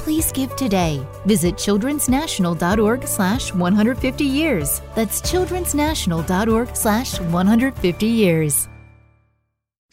Please give today. Visit childrensnational.org/150 years. That's childrensnational.org/150 years.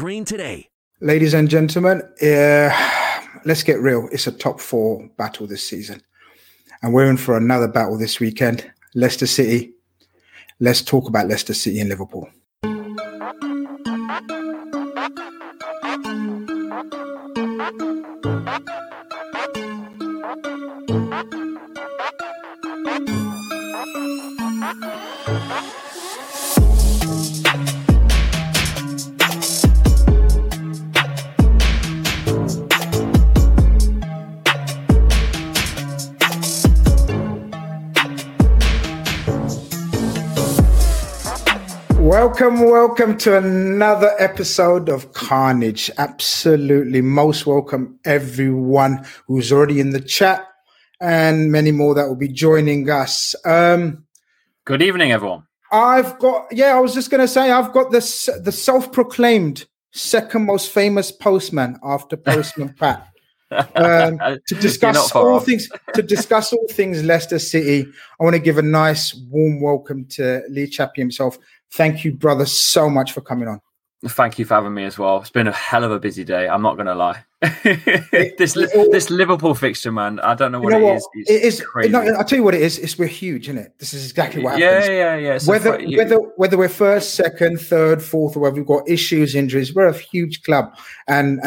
Green today. Ladies and gentlemen, let's get real. It's a top four battle this season. And we're in for another battle this weekend. Leicester City. Let's talk about Leicester City and Liverpool. Welcome to another episode of Carnage. Absolutely most welcome everyone who's already in the chat and many more that will be joining us. Good evening, everyone. I've got the self-proclaimed second most famous postman after Postman Pat to discuss all things Leicester City. I want to give a nice warm welcome to Lee Chappie himself. Thank you, brother, so much for coming on. Thank you for having me as well. It's been a hell of a busy day. I'm not going to lie. This Liverpool fixture, man, I don't know what it is. It is crazy. No, I'll tell you what it is. We're huge, isn't it? This is exactly what happens. Yeah. Whether we're first, second, third, fourth, or whether we've got issues, injuries, we're a huge club. And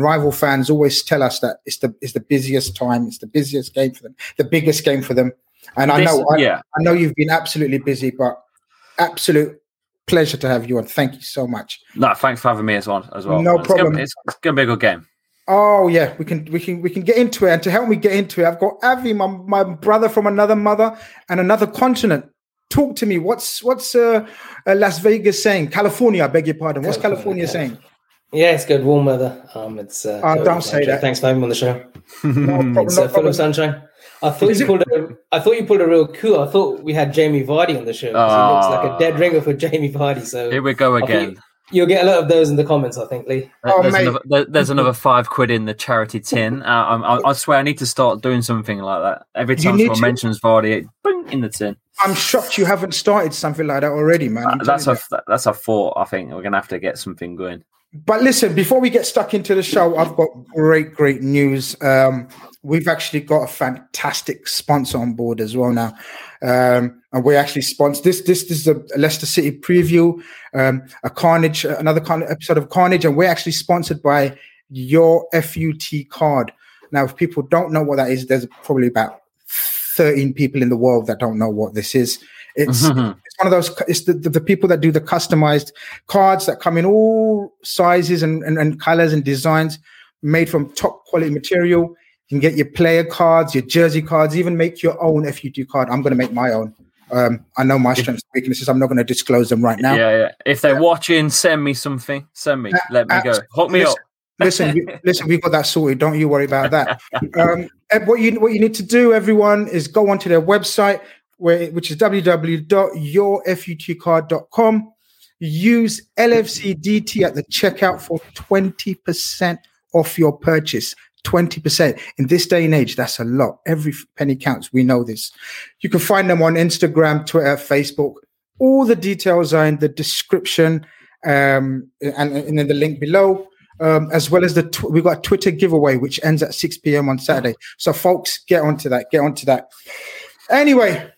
rival fans always tell us that it's the busiest time. It's the busiest game for them, the biggest game for them. And I know you've been absolutely busy, but absolute pleasure to have you on. Thank you so much. No, thanks for having me as well. No problem. It's going to be a good game. Oh yeah, we can get into it. And to help me get into it, I've got Avi, my brother from another mother and another continent. Talk to me. What's Las Vegas saying? California, I beg your pardon. What's California saying? Yeah, it's good warm weather. Don't say that. Thanks for having me on the show. No problem. Full of sunshine. I thought you pulled a real coup. I thought we had Jamie Vardy on the show. He looks like a dead ringer for Jamie Vardy. So here we go again. You'll get a lot of those in the comments, I think, Lee. There's another £5 in the charity tin. I swear I need to start doing something like that. Every time someone mentions Vardy, bing, in the tin. I'm shocked you haven't started something like that already, man. That's a thought, I think. We're going to have to get something going. But listen, before we get stuck into the show, I've got great news. We've actually got a fantastic sponsor on board as well now. And we actually sponsored this is a Leicester City preview, another episode of Carnage, and we're actually sponsored by Your FUT Card. Now, if people don't know what that is, there's probably about 13 people in the world that don't know what this is. It's one of those. It's the people that do the customized cards that come in all sizes and colors and designs, made from top quality material. You can get your player cards, your jersey cards, even make your own FUT card. I'm going to make my own. I know my strengths and weaknesses. I'm not going to disclose them right now. Yeah. If they're watching, send me something. Send me. Let me go. Hook me up. Listen, we've got that sorted. Don't you worry about that. What you need to do, everyone, is go onto their website, which is www.yourfutcard.com. Use LFCDT at the checkout for 20% off your purchase. 20%. In this day and age, that's a lot. Every penny counts. We know this. You can find them on Instagram, Twitter, Facebook. All the details are in the description and in the link below. As well as we've got a Twitter giveaway, which ends at 6 p.m. on Saturday. So, folks, get onto that. Anyway,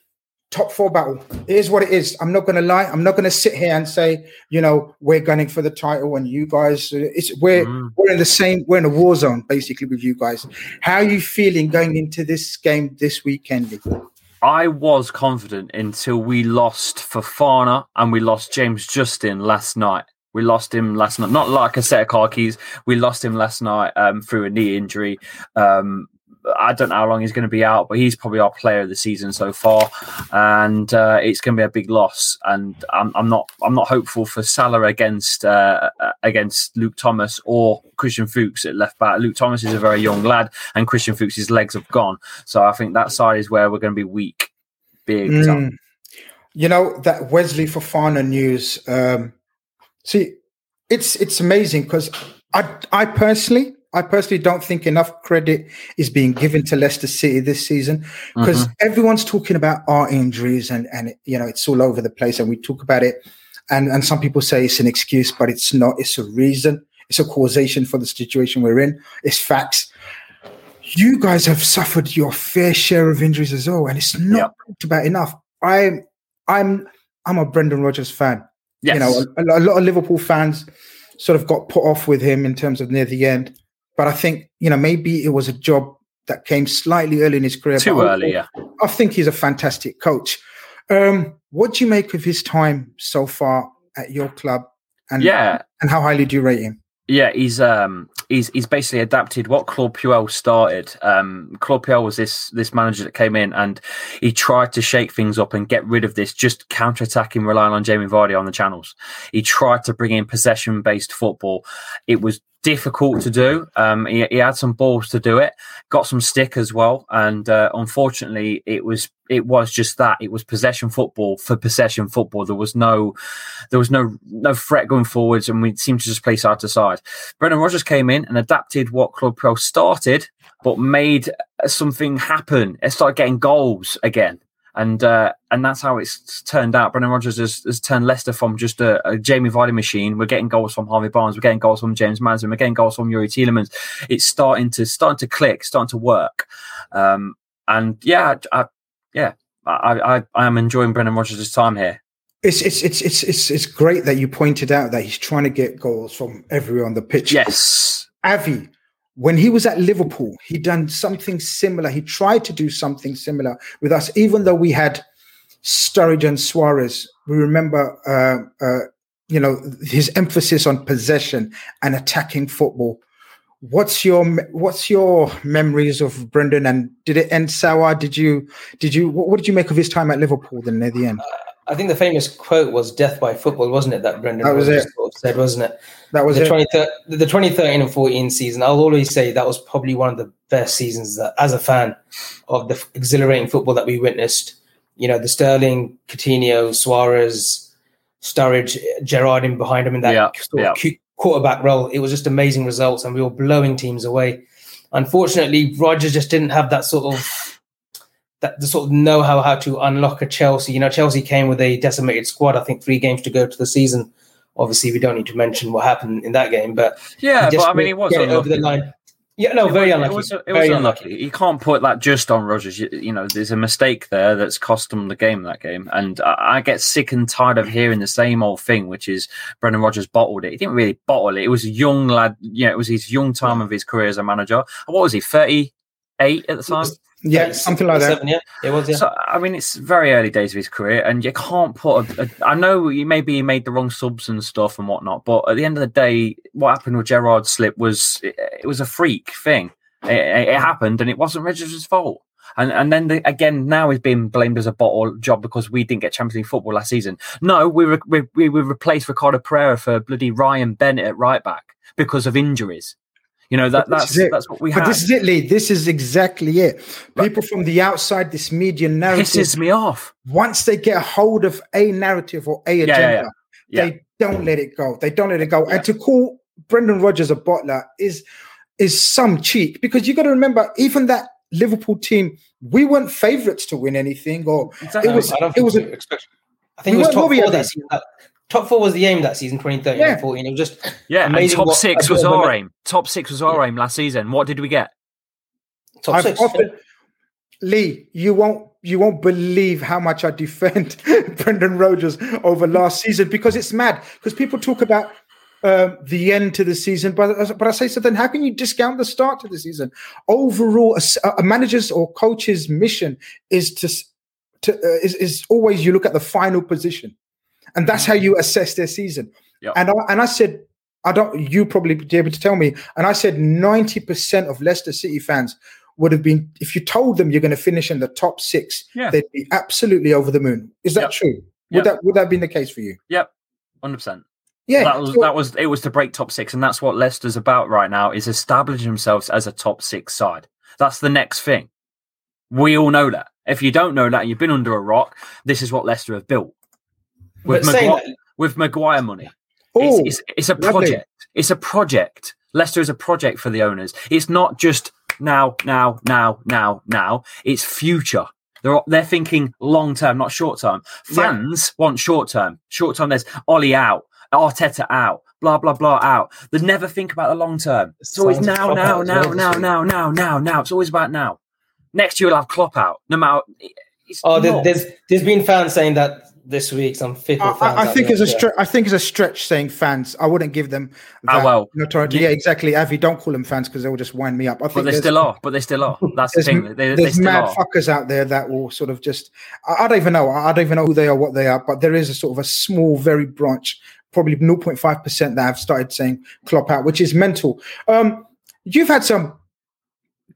top four battle. It is what it is. I'm not going to lie. I'm not going to sit here and say, you know, we're gunning for the title and you guys, we're in the same, we're in a war zone basically with you guys. How are you feeling going into this game this weekend? I was confident until we lost Fofana and we lost James Justin last night. We lost him last night. Not like a set of car keys. We lost him last night through a knee injury. I don't know how long he's going to be out, but he's probably our player of the season so far, and it's going to be a big loss. And I'm not hopeful for Salah against Luke Thomas or Christian Fuchs at left back. Luke Thomas is a very young lad, and Christian Fuchs, his legs have gone. So I think that side is where we're going to be weak, big time. You know that Wesley Fofana news. See, it's amazing because I personally don't think enough credit is being given to Leicester City this season because everyone's talking about our injuries and you know it's all over the place and we talk about it and some people say it's an excuse, but it's not. It's a reason. It's a causation for the situation we're in. It's facts. You guys have suffered your fair share of injuries as well, and it's not talked about enough. I'm a Brendan Rodgers fan. Yes. You know, a lot of Liverpool fans sort of got put off with him in terms of near the end. But I think, you know, maybe it was a job that came slightly early in his career. Too early, yeah. I think he's a fantastic coach. What do you make of his time so far at your club? And how highly do you rate him? Yeah, he's basically adapted what Claude Puel started. Claude Puel was this manager that came in and he tried to shake things up and get rid of this just counter-attacking, relying on Jamie Vardy on the channels. He tried to bring in possession-based football. It was difficult to do. He had some balls to do it, got some stick as well, and unfortunately, it was just that. It was possession football for possession football. There was no threat going forwards, and we seemed to just play side to side. Brendan Rodgers came in and adapted what Claude Puel started, but made something happen. It started getting goals again. And that's how it's turned out. Brendan Rodgers has turned Leicester from just a Jamie Vardy machine. We're getting goals from Harvey Barnes. We're getting goals from James Maddison. We're getting goals from Youri Tielemans. It's starting to click, starting to work. I am enjoying Brendan Rodgers' time here. It's great that you pointed out that he's trying to get goals from everywhere on the pitch. Yes, Avi. When he was at Liverpool, he done something similar. He tried to do something similar with us, even though we had Sturridge and Suarez. We remember, you know, his emphasis on possession and attacking football. What's your memories of Brendan? And did it end sour? Did you? What did you make of his time at Liverpool? Then at the end. I think the famous quote was "death by football," wasn't it? That Brendan Rodgers sort of said, wasn't it? That was the 2013 and 14 season. I'll always say that was probably one of the best seasons that, as a fan of the exhilarating football that we witnessed. You know, the Sterling, Coutinho, Suarez, Sturridge, Gerrard in behind him in that quarterback role. It was just amazing results, and we were blowing teams away. Unfortunately, Rodgers just didn't have that sort of. The sort of know-how how to unlock a Chelsea. You know, Chelsea came with a decimated squad, I think 3 games to go to the season. Obviously, we don't need to mention what happened in that game, but... Yeah, but I mean, he was unlucky. Over the line. Yeah, no, very unlucky. It was very unlucky. You can't put that just on Rodgers. You know, there's a mistake there that's cost them the game, that game. And I get sick and tired of hearing the same old thing, which is Brendan Rodgers bottled it. He didn't really bottle it. It was a young lad. You know, it was his young time of his career as a manager. What was he, 38 at the time? Yeah, something like that. Yeah, it was. Yeah. So, I mean, it's very early days of his career, and you can't put. I know maybe he made the wrong subs and stuff and whatnot, but at the end of the day, what happened with Gerrard's slip was it was a freak thing. It happened, and it wasn't Rodgers' fault. And then again, now he's being blamed as a bottle job because we didn't get Champions League football last season. No, we replaced Ricardo Pereira for bloody Ryan Bennett at right back because of injuries. You know, that's what we have. But this is it, Lee. This is exactly it. People from the outside, this media narrative... Pisses me off. Once they get a hold of a narrative or a agenda, they don't let it go. They don't let it go. Yeah. And to call Brendan Rodgers a bottler is some cheek, because you got to remember, even that Liverpool team, we weren't favourites to win anything. Or exactly. I think it was top 4 that season. Top 4 was the aim that season, 2013 and 14. It was just amazing. And top 6 was our aim. Top 6 was our aim last season. What did we get? Top 6. Often, Lee, you won't believe how much I defend Brendan Rodgers over last season, because it's mad. Because people talk about the end to the season, but I say, so then how can you discount the start to the season? Overall, a manager's or coach's mission is always you look at the final position, and that's how you assess their season. Yep. And I said, I don't. You probably be able to tell me. And I said 90% of Leicester City fans would have been, if you told them you're going to finish in the top six, they'd be absolutely over the moon. Is that true? Would that been the case for you? Yep, 100%. Yeah, that was to break top six, and that's what Leicester's about right now, is establishing themselves as a top six side. That's the next thing. We all know that. If you don't know that and you've been under a rock, this is what Leicester have built with Maguire money. Oh, it's a project. Lovely. It's a project. Leicester is a project for the owners. It's not just now. It's future. They're thinking long term, not short term. Fans want short term. Short term, there's Ollie out, Arteta out, blah blah blah out. They never think about the long term. It's always now. It's always about now. Next year, we'll have Klopp out. No matter. There's been fans saying that this week. Some fickle fans. I think it's a stretch saying fans. I wouldn't give them. Notoriety. Yeah, exactly. Avi, don't call them fans because they'll just wind me up. But they still are. That's the thing. There's mad fuckers out there that will sort of just. I don't even know. I don't even know who they are, what they are. But there is a sort of a small, very branch, probably 0.5% that have started saying Klopp out, which is mental. You've had some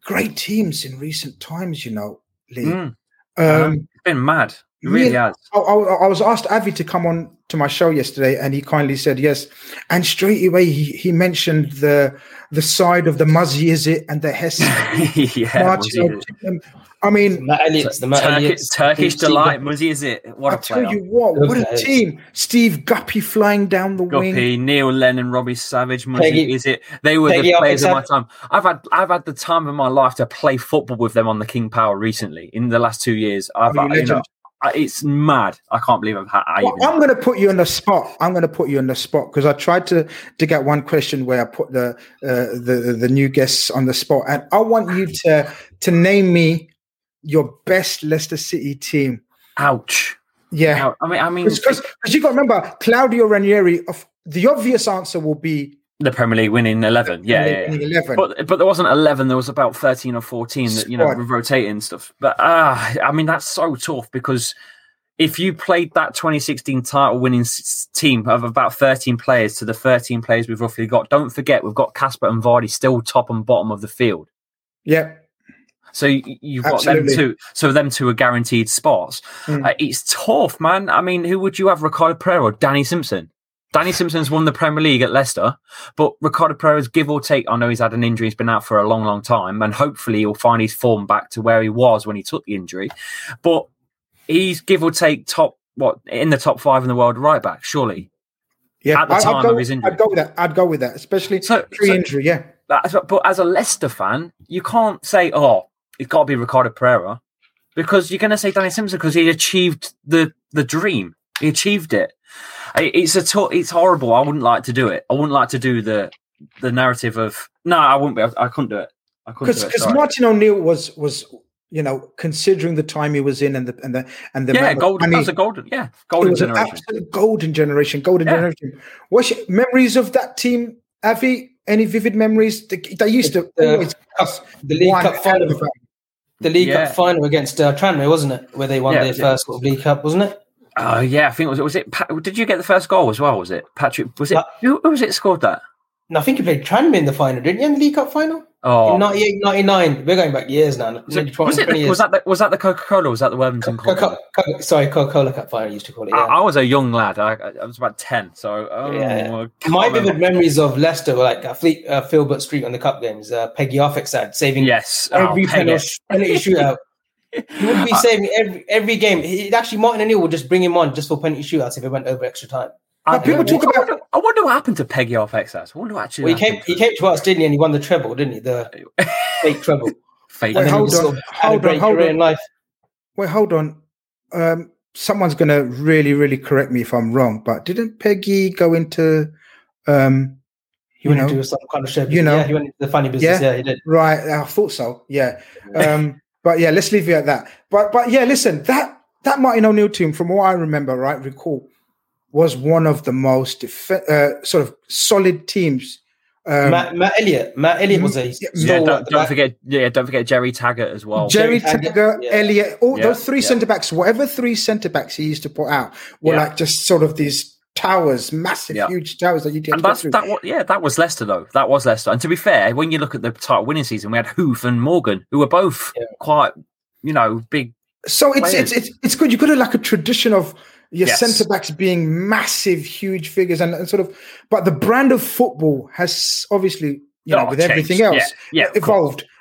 great teams in recent times, you know, Lee. It's been mad. It really has. I was asked Avi to come on to my show yesterday, and he kindly said yes. And straight away, he mentioned the side of the Muzzy Izzet and the Hesse. I mean, Turkish delight, Muzzy Izzet. What a player! I tell you what a team! Steve Guppy flying down the wing. Neil Lennon, Robbie Savage, Muzzy Izzet. They were the players of my time. I've had the time of my life to play football with them on the King Power recently in the last 2 years. It's mad. I can't believe I've had. I'm going to put you on the spot. Because I tried to dig out one question where I put the new guests on the spot, and I want you to name me your best Leicester City team. Ouch. Yeah. I mean, because you got to remember Claudio Ranieri. The obvious answer will be the Premier League winning 11. Yeah. But there wasn't 11. There was about 13 or 14 that, you know, rotating and stuff. But, I mean, that's so tough because if you played that 2016 title winning team of about 13 players to the 13 players we've roughly got, don't forget we've got Kasper and Vardy still top and bottom of the field. Yeah. So you've got them two. So them two are guaranteed spots. It's tough, man. I mean, who would you have? Ricardo Pereira or Danny Simpson? Danny Simpson's won the Premier League at Leicester, but Ricardo Pereira's give or take, I know he's had an injury, he's been out for a long, long time, and hopefully he'll find his form back to where he was when he took the injury. But he's give or take in the top five in the world right back, surely. Yeah, at the time of his injury. I'd go with that, especially pre-injury, But as a Leicester fan, you can't say, it's got to be Ricardo Pereira, because you're going to say Danny Simpson because he achieved the dream. He achieved it. It's horrible. I wouldn't like to do it. I wouldn't like to do the narrative of I wouldn't be. I couldn't do it. Because Martin O'Neill was considering the time he was in and the golden. That was a golden generation. Absolute golden generation. Golden generation. What's your memories of that team, Avi? Any vivid memories? They used to always the League Cup final. The League Cup final against Tranmere, wasn't it? Where they won their first sort of League Cup, wasn't it? Oh, yeah, I think was it? Did you get the first goal as well? Was it Patrick? Was it who was it scored that? No, I think you played Tranmere in the final, didn't you? In the League Cup final? Oh, in 98, 99. We're going back years now. Was that the Coca-Cola? Or was that the Worthington Coca-Cola Cup final? I used to call it. Yeah. I was a young lad. I was about 10. So my vivid memories of Leicester were like Filbert Street on the cup games. Pegguy Arphexad saving every penalty shootout. He would be saving every game. Martin O'Neill would just bring him on just for penalty shootouts if it went over extra time. I wonder what happened to Pegguy Arphexad. I wonder what actually. He came to us, didn't he? And he won the treble, didn't he? The fake treble. Wait, hold on. Someone's going to really, really correct me if I'm wrong, but didn't Peggy go into? He went into some kind of show. He went into the funny business. Yeah, he did. Right, I thought so. Yeah. But yeah, let's leave it at that. But yeah, listen, that Martin O'Neill team, from what I remember, right, recall, was one of the most sort of solid teams. Matt Elliott was a don't forget Jerry Taggart as well. Jerry Taggart, Elliott, those three centre backs, whatever three centre backs he used to put out were like just sort of these towers, massive, huge towers that you did. And that was Leicester though. That was Leicester. And to be fair, when you look at the title winning season, we had Hoof and Morgan, who were both quite, big. So it's good. You've got like a tradition of your centre backs being massive, huge figures, and sort of, but the brand of football has obviously, with changed. Everything else,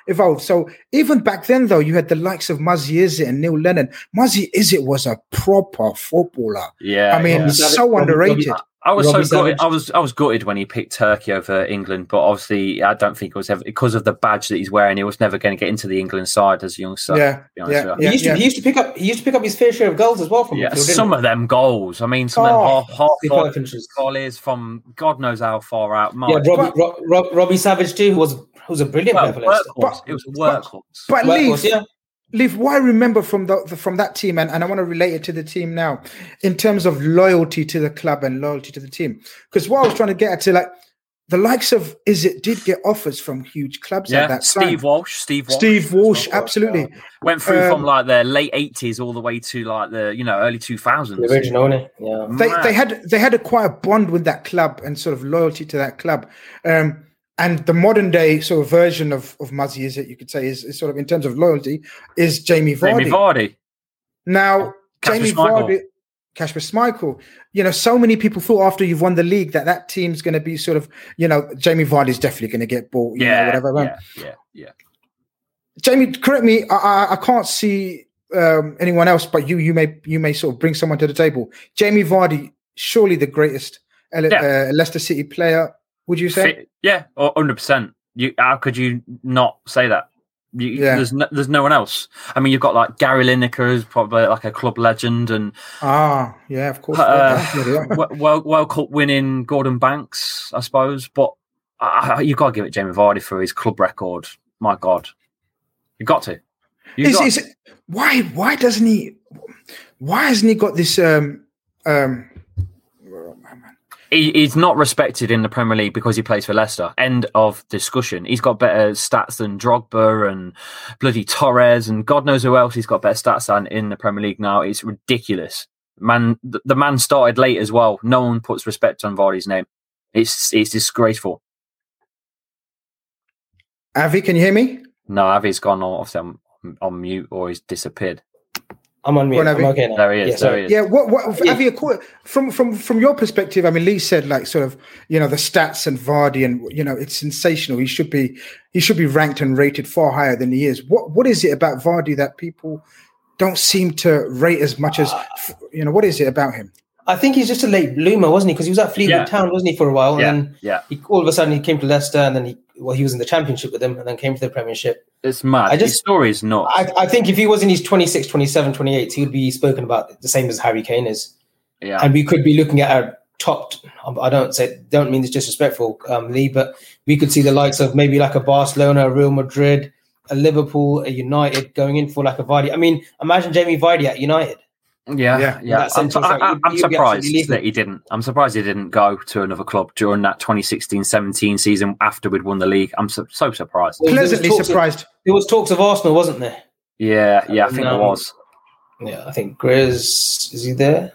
evolved. So even back then, though, you had the likes of Muzzy Izzet and Neil Lennon. Muzzy Izzet was a proper footballer. Yeah, I mean, so underrated. I was Robbie so gutted. I was gutted when he picked Turkey over England, but obviously I don't think it was ever because of the badge that he's wearing. He was never going to get into the England side as a youngster. He used to pick up his fair share of goals as well from midfield, some of them goals. I mean, some of them half from God knows how far out. Robbie Savage too, who was a brilliant player. It was a workhorse. But Leif, what I remember from that team, and I want to relate it to the team now, in terms of loyalty to the club and loyalty to the team. Because what I was trying to get at, the likes of Izzet did get offers from huge clubs at that time. Steve Walsh, absolutely. Went through from the late 80s all the way to the early 2000s. The original, they had acquired a bond with that club and sort of loyalty to that club. And the modern day sort of version of Muzzy Izzet, you could say, is sort of in terms of loyalty, is Jamie Vardy. Now, Kasper Schmeichel. So many people thought after you've won the league that team's going to be sort of, Jamie Vardy's definitely going to get bought, whatever. Yeah. Jamie, correct me. I can't see anyone else, but you may sort of bring someone to the table. Jamie Vardy, surely the greatest Leicester City player. Would you say? Yeah, 100%. How could you not say that? There's no one else. I mean, you've got Gary Lineker, who's probably a club legend, and of course, World Cup winning Gordon Banks, I suppose. But you've got to give it Jamie Vardy for his club record. My God, you've got to. Why doesn't he? Why hasn't he got this? He's not respected in the Premier League because he plays for Leicester. End of discussion. He's got better stats than Drogba and bloody Torres and God knows who else he's got better stats than in the Premier League now. It's ridiculous. The man started late as well. No one puts respect on Vardy's name. It's disgraceful. Avi, can you hear me? No, Avi's gone on mute or he's disappeared. I'm on mute. I'm okay now. There he is. Yeah. What Avi, from your perspective, I mean, Lee said the stats and Vardy and it's sensational. He should be ranked and rated far higher than he is. What is it about Vardy that people don't seem to rate as much as what is it about him? I think he's just a late bloomer, wasn't he? Because he was at Fleetwood Town, wasn't he, for a while? And He, all of a sudden, he came to Leicester, and then he was in the Championship with them, and then came to the Premiership. It's mad. His story is not. I think if he was in his 26, 27, 28, he would be spoken about the same as Harry Kane is. Yeah. And we could be looking at our top. I don't mean this disrespectful, Lee, but we could see the likes of maybe a Barcelona, a Real Madrid, a Liverpool, a United going in for a Vardy. I mean, imagine Jamie Vardy at United. Yeah. I'm surprised that he didn't. I'm surprised he didn't go to another club during that 2016-17 season after we'd won the league. I'm so surprised. Pleasantly surprised. There was talks of Arsenal, wasn't there? Yeah, I think there was. Yeah, I think Grizz, is he there?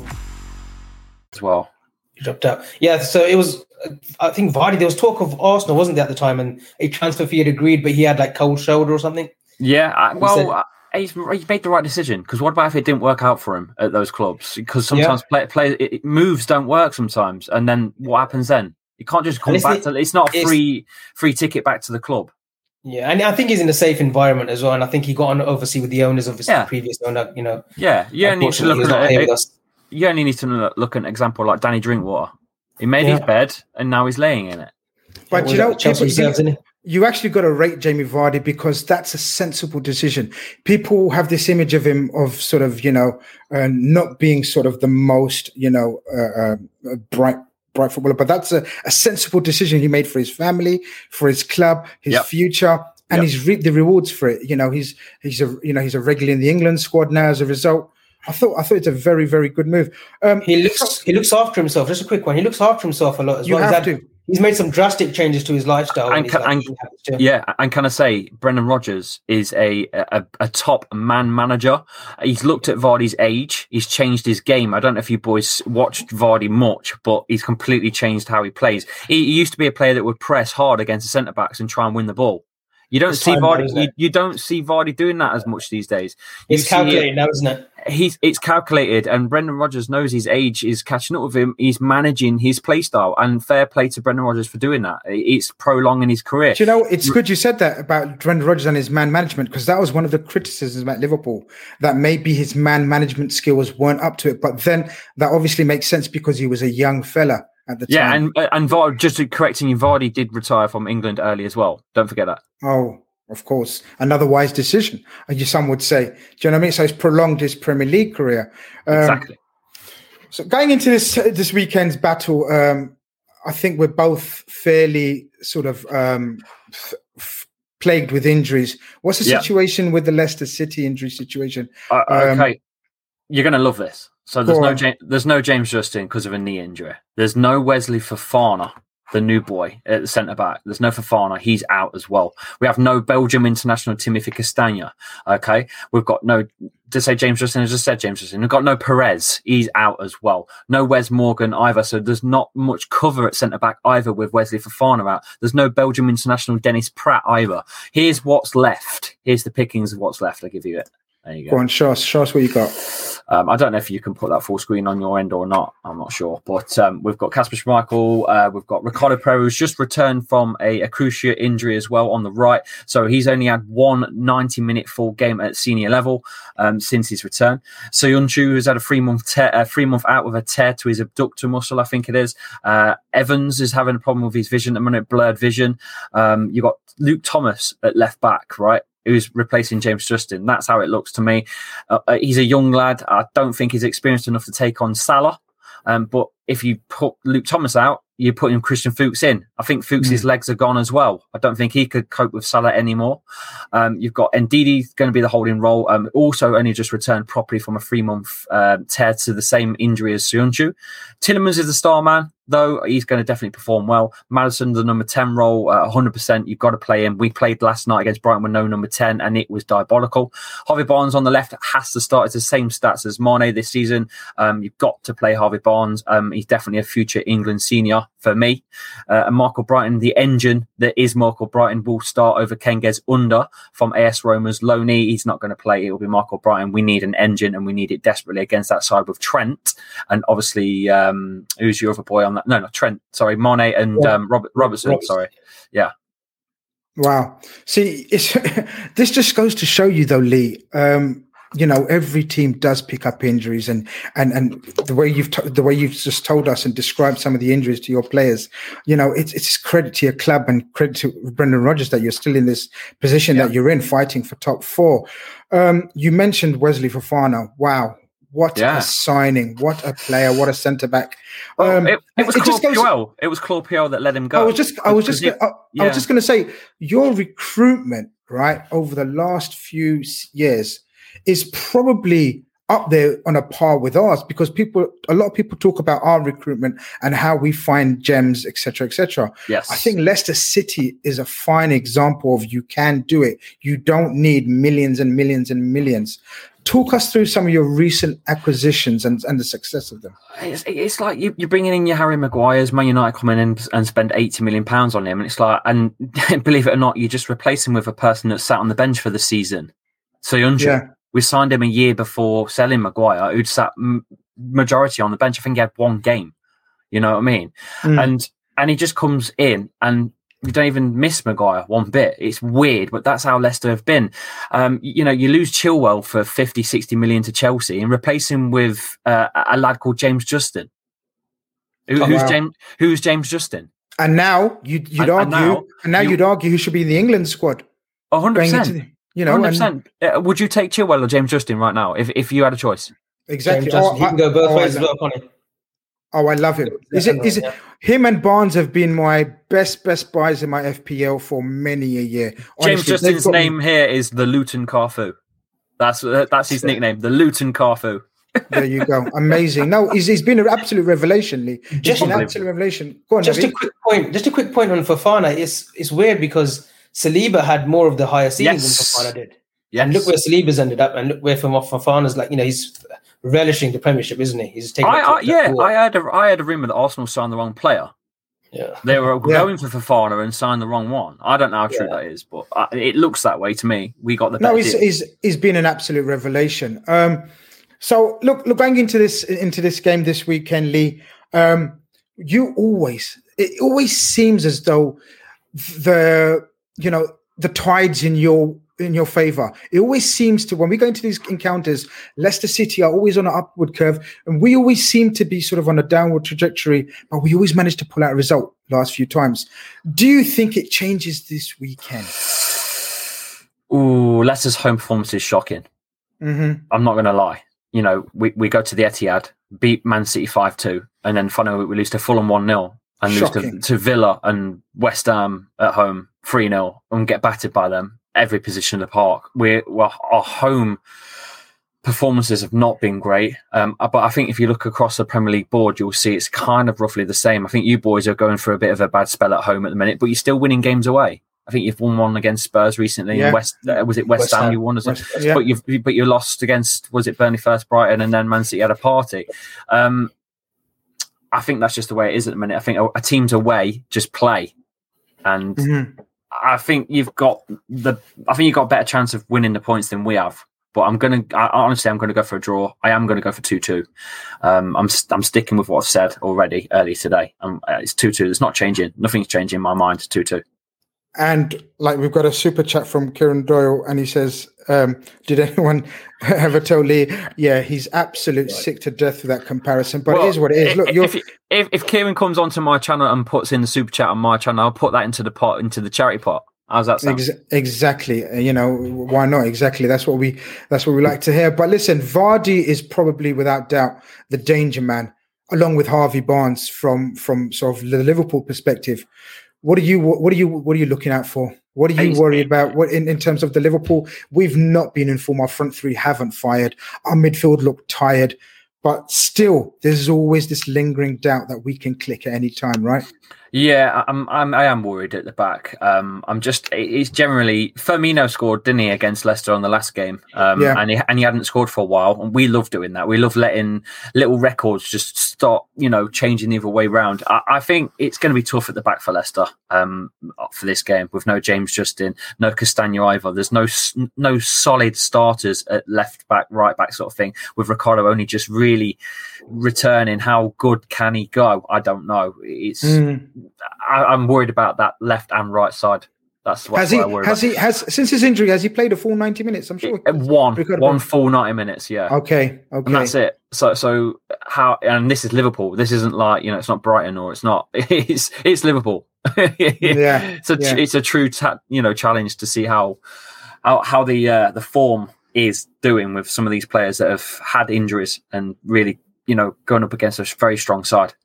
As well, he dropped out. Yeah, so it was. I think Vardy. There was talk of Arsenal, wasn't there, at the time, and a transfer fee had agreed, but he had cold shoulder or something. Yeah, he made the right decision, because what about if it didn't work out for him at those clubs? Because sometimes moves don't work sometimes, and then what happens then? You can't just come back. It's not a free ticket back to the club. Yeah, and I think he's in a safe environment as well. And I think he got on obviously with the owners, obviously the previous owner, you know. Yeah, you only need to look at an example like Danny Drinkwater. He made his bed and now he's laying in it. But you know, you actually got to rate Jamie Vardy because that's a sensible decision. People have this image of him of sort of, you know, not being sort of the most, you know, bright footballer, but that's a sensible decision he made for his family, for his club, his future, and he's reaped the rewards for it. You know, he's a regular in the England squad now as a result. I thought it's a very, very good move. He looks after himself. Just a quick one. He looks after himself a lot as well. He's made some drastic changes to his lifestyle. And can I say, Brendan Rodgers is a top man manager. He's looked at Vardy's age. He's changed his game. I don't know if you boys watched Vardy much, but he's completely changed how he plays. He used to be a player that would press hard against the centre backs and try and win the ball. You don't see Vardy doing that as much these days. It's calculated now, isn't it? It's calculated, and Brendan Rodgers knows his age is catching up with him. He's managing his play style, and fair play to Brendan Rodgers for doing that. It's prolonging his career. Do you know, it's good you said that about Brendan Rodgers and his man management, because that was one of the criticisms at Liverpool, that maybe his man management skills weren't up to it. But then that obviously makes sense because he was a young fella at the time. Yeah, and Vardy, just correcting you, Vardy did retire from England early as well. Don't forget that. Oh, of course. Another wise decision, some would say. Do you know what I mean? So it's prolonged his Premier League career. Exactly. So going into this weekend's battle, I think we're both fairly sort of plagued with injuries. What's the situation with the Leicester City injury situation? Okay. You're going to love this. So there's no James Justin because of a knee injury. There's no Wesley Fofana, the new boy at the centre back. There's no Fofana. He's out as well. We have no Belgium international Timothy Castagna. Okay, we've got no. To say James Justin, I just said James Justin. We've got no Perez. He's out as well. No Wes Morgan either. So there's not much cover at centre back either with Wesley Fofana out. There's no Belgium international Dennis Pratt either. Here's what's left. Here's the pickings of what's left. I give you it. There you go. Go on, show us what you got. I don't know if you can put that full screen on your end or not. I'm not sure. But we've got Kasper Schmeichel. We've got Ricardo Pereira, who's just returned from a cruciate injury as well on the right. So he's only had one 90-minute full game at senior level since his return. So Soyuncu has had a three-month out with a tear to his abductor muscle, I think it is. Evans is having a problem with his vision at the minute, blurred vision. You've got Luke Thomas at left back, right? Who's replacing James Justin. That's how it looks to me. He's a young lad. I don't think he's experienced enough to take on Salah. But if you put Luke Thomas out, you're putting Christian Fuchs in. I think Fuchs's legs are gone as well. I don't think he could cope with Salah anymore. You've got Ndidi going to be the holding role. Also only just returned properly from a 3-month tear to the same injury as Soyuncu. Tielemans is the star man, though. He's going to definitely perform well. Maddison, the number 10 role, 100%. You've got to play him. We played last night against Brighton with no number 10, and it was diabolical. Harvey Barnes on the left has to start. It's the same stats as Mane this season. You've got to play Harvey Barnes. He's definitely a future England senior for me. And Michael Brighton, the engine that is Michael Brighton, will start over Kenges Under from AS Roma's low knee. He's not going to play. It will be Michael Brighton. We need an engine, and we need it desperately against that side with Trent. And obviously, who's your other boy on that? No, not Trent. Sorry, Mane and Robertson. Sorry. Yeah. Wow. See, this just goes to show you, though, Lee, you know, every team does pick up injuries, and the way you've just told us and described some of the injuries to your players, you know, it's credit to your club and credit to Brendan Rodgers that you're still in this position that you're in, fighting for top four. You mentioned Wesley Fofana. Wow. What a signing. What a player. What a centre-back. It was Claude Puel that let him go. I was just going to say, your recruitment, right, over the last few years is probably up there on a par with ours, because a lot of people talk about our recruitment and how we find gems, etc., etc. Yes, I think Leicester City is a fine example of you can do it. You don't need millions and millions and millions. Talk us through some of your recent acquisitions and the success of them. It's like you're bringing in your Harry Maguires, Man United come in and spend £80 million on him. And it's like, and believe it or not, you just replace him with a person that sat on the bench for the season. Soyuncu. Yeah. We signed him a year before selling Maguire, who'd sat majority on the bench. I think he had one game. You know what I mean? And he just comes in and You don't even miss Maguire one bit. It's weird, but that's how Leicester have been. You lose Chilwell for 50, 60 million to Chelsea and replace him with a lad called James Justin. Who's James Justin? And now you'd argue he should be in the England squad. 100%. 100%. Would you take Chilwell or James Justin right now if you had a choice? Exactly. He can go both ways as well, can't he? Oh, I love him. Is it him and Barnes have been my best buys in my FPL for many a year. Honestly, James Justin's name here is the Luton Carfu. That's his nickname, the Luton Carfu. There you go. Amazing. No, he's been an absolute revelation, Lee. Just an absolute revelation. Go on, just David. A quick point on Fofana. It's weird because Saliba had more of the higher ceilings than Fofana did. Yes. And look where Saliba's ended up, and look where Fofana's he's relishing the Premiership, isn't he? He's taking. I had a rumour that Arsenal signed the wrong player. Yeah, they were going for Fofana and signed the wrong one. I don't know how true that is, but it looks that way to me. We got the better deal. He's been an absolute revelation. So look, going into this game this weekend, Lee. It always seems as though the tide's in your favour. It always seems to, when we go into these encounters, Leicester City are always on an upward curve, and we always seem to be sort of on a downward trajectory, but we always manage to pull out a result last few times. Do you think it changes this weekend? Ooh, Leicester's home performance is shocking. Mm-hmm. I'm not going to lie. We go to the Etihad, beat Man City 5-2, and then finally we lose to Fulham 1-0 and lose to Villa and West Ham at home 3-0 and get battered by them. Every position in the park. Our home performances have not been great. But I think if you look across the Premier League board, you'll see it's kind of roughly the same. I think you boys are going through a bit of a bad spell at home at the minute, but you're still winning games away. I think you've won one against Spurs recently. Yeah. Was it West Ham you won? But you lost against, was it Burnley first, Brighton, and then Man City had a party. I think that's just the way it is at the minute. I think a team's away, just play. And... Mm-hmm. I think you've got a better chance of winning the points than we have. But I'm going to go for a draw. I am going to go for 2-2. I'm sticking with what I've said already early today. It's 2-2. It's not changing. Nothing's changing in my mind. 2-2. And we've got a super chat from Kieran Doyle, and he says, "Did anyone ever tell Lee? Yeah, he's absolutely sick to death with that comparison. But it is what it is. Look, if Kieran comes onto my channel and puts in the super chat on my channel, I'll put that into the charity pot. How's that sound? Exactly. Why not? Exactly. That's what we like to hear. But listen, Vardy is probably without doubt the danger man, along with Harvey Barnes from sort of the Liverpool perspective." What are you looking out for? What are you worried about? What in terms of the Liverpool? We've not been in form. Our front three haven't fired. Our midfield looked tired, but still, there's always this lingering doubt that we can click at any time, right? Yeah, I am worried at the back. It's generally Firmino scored, didn't he, against Leicester on the last game? And he hadn't scored for a while, and we love doing that. We love letting little records just start, changing the other way round. I think it's going to be tough at the back for Leicester for this game with no James Justin, no Castagne either. There's no solid starters at left back, right back sort of thing. With Ricardo only just really returning, how good can he go? I don't know. It's. I'm worried about that left and right side. That's what I worry about. Since his injury, has he played a full 90 minutes? I'm sure one full 90 minutes. Yeah. Okay. And that's it. So how? And this is Liverpool. This isn't it's not Brighton or it's not. It's Liverpool. It's a true challenge to see how the form is doing with some of these players that have had injuries and really going up against a very strong side.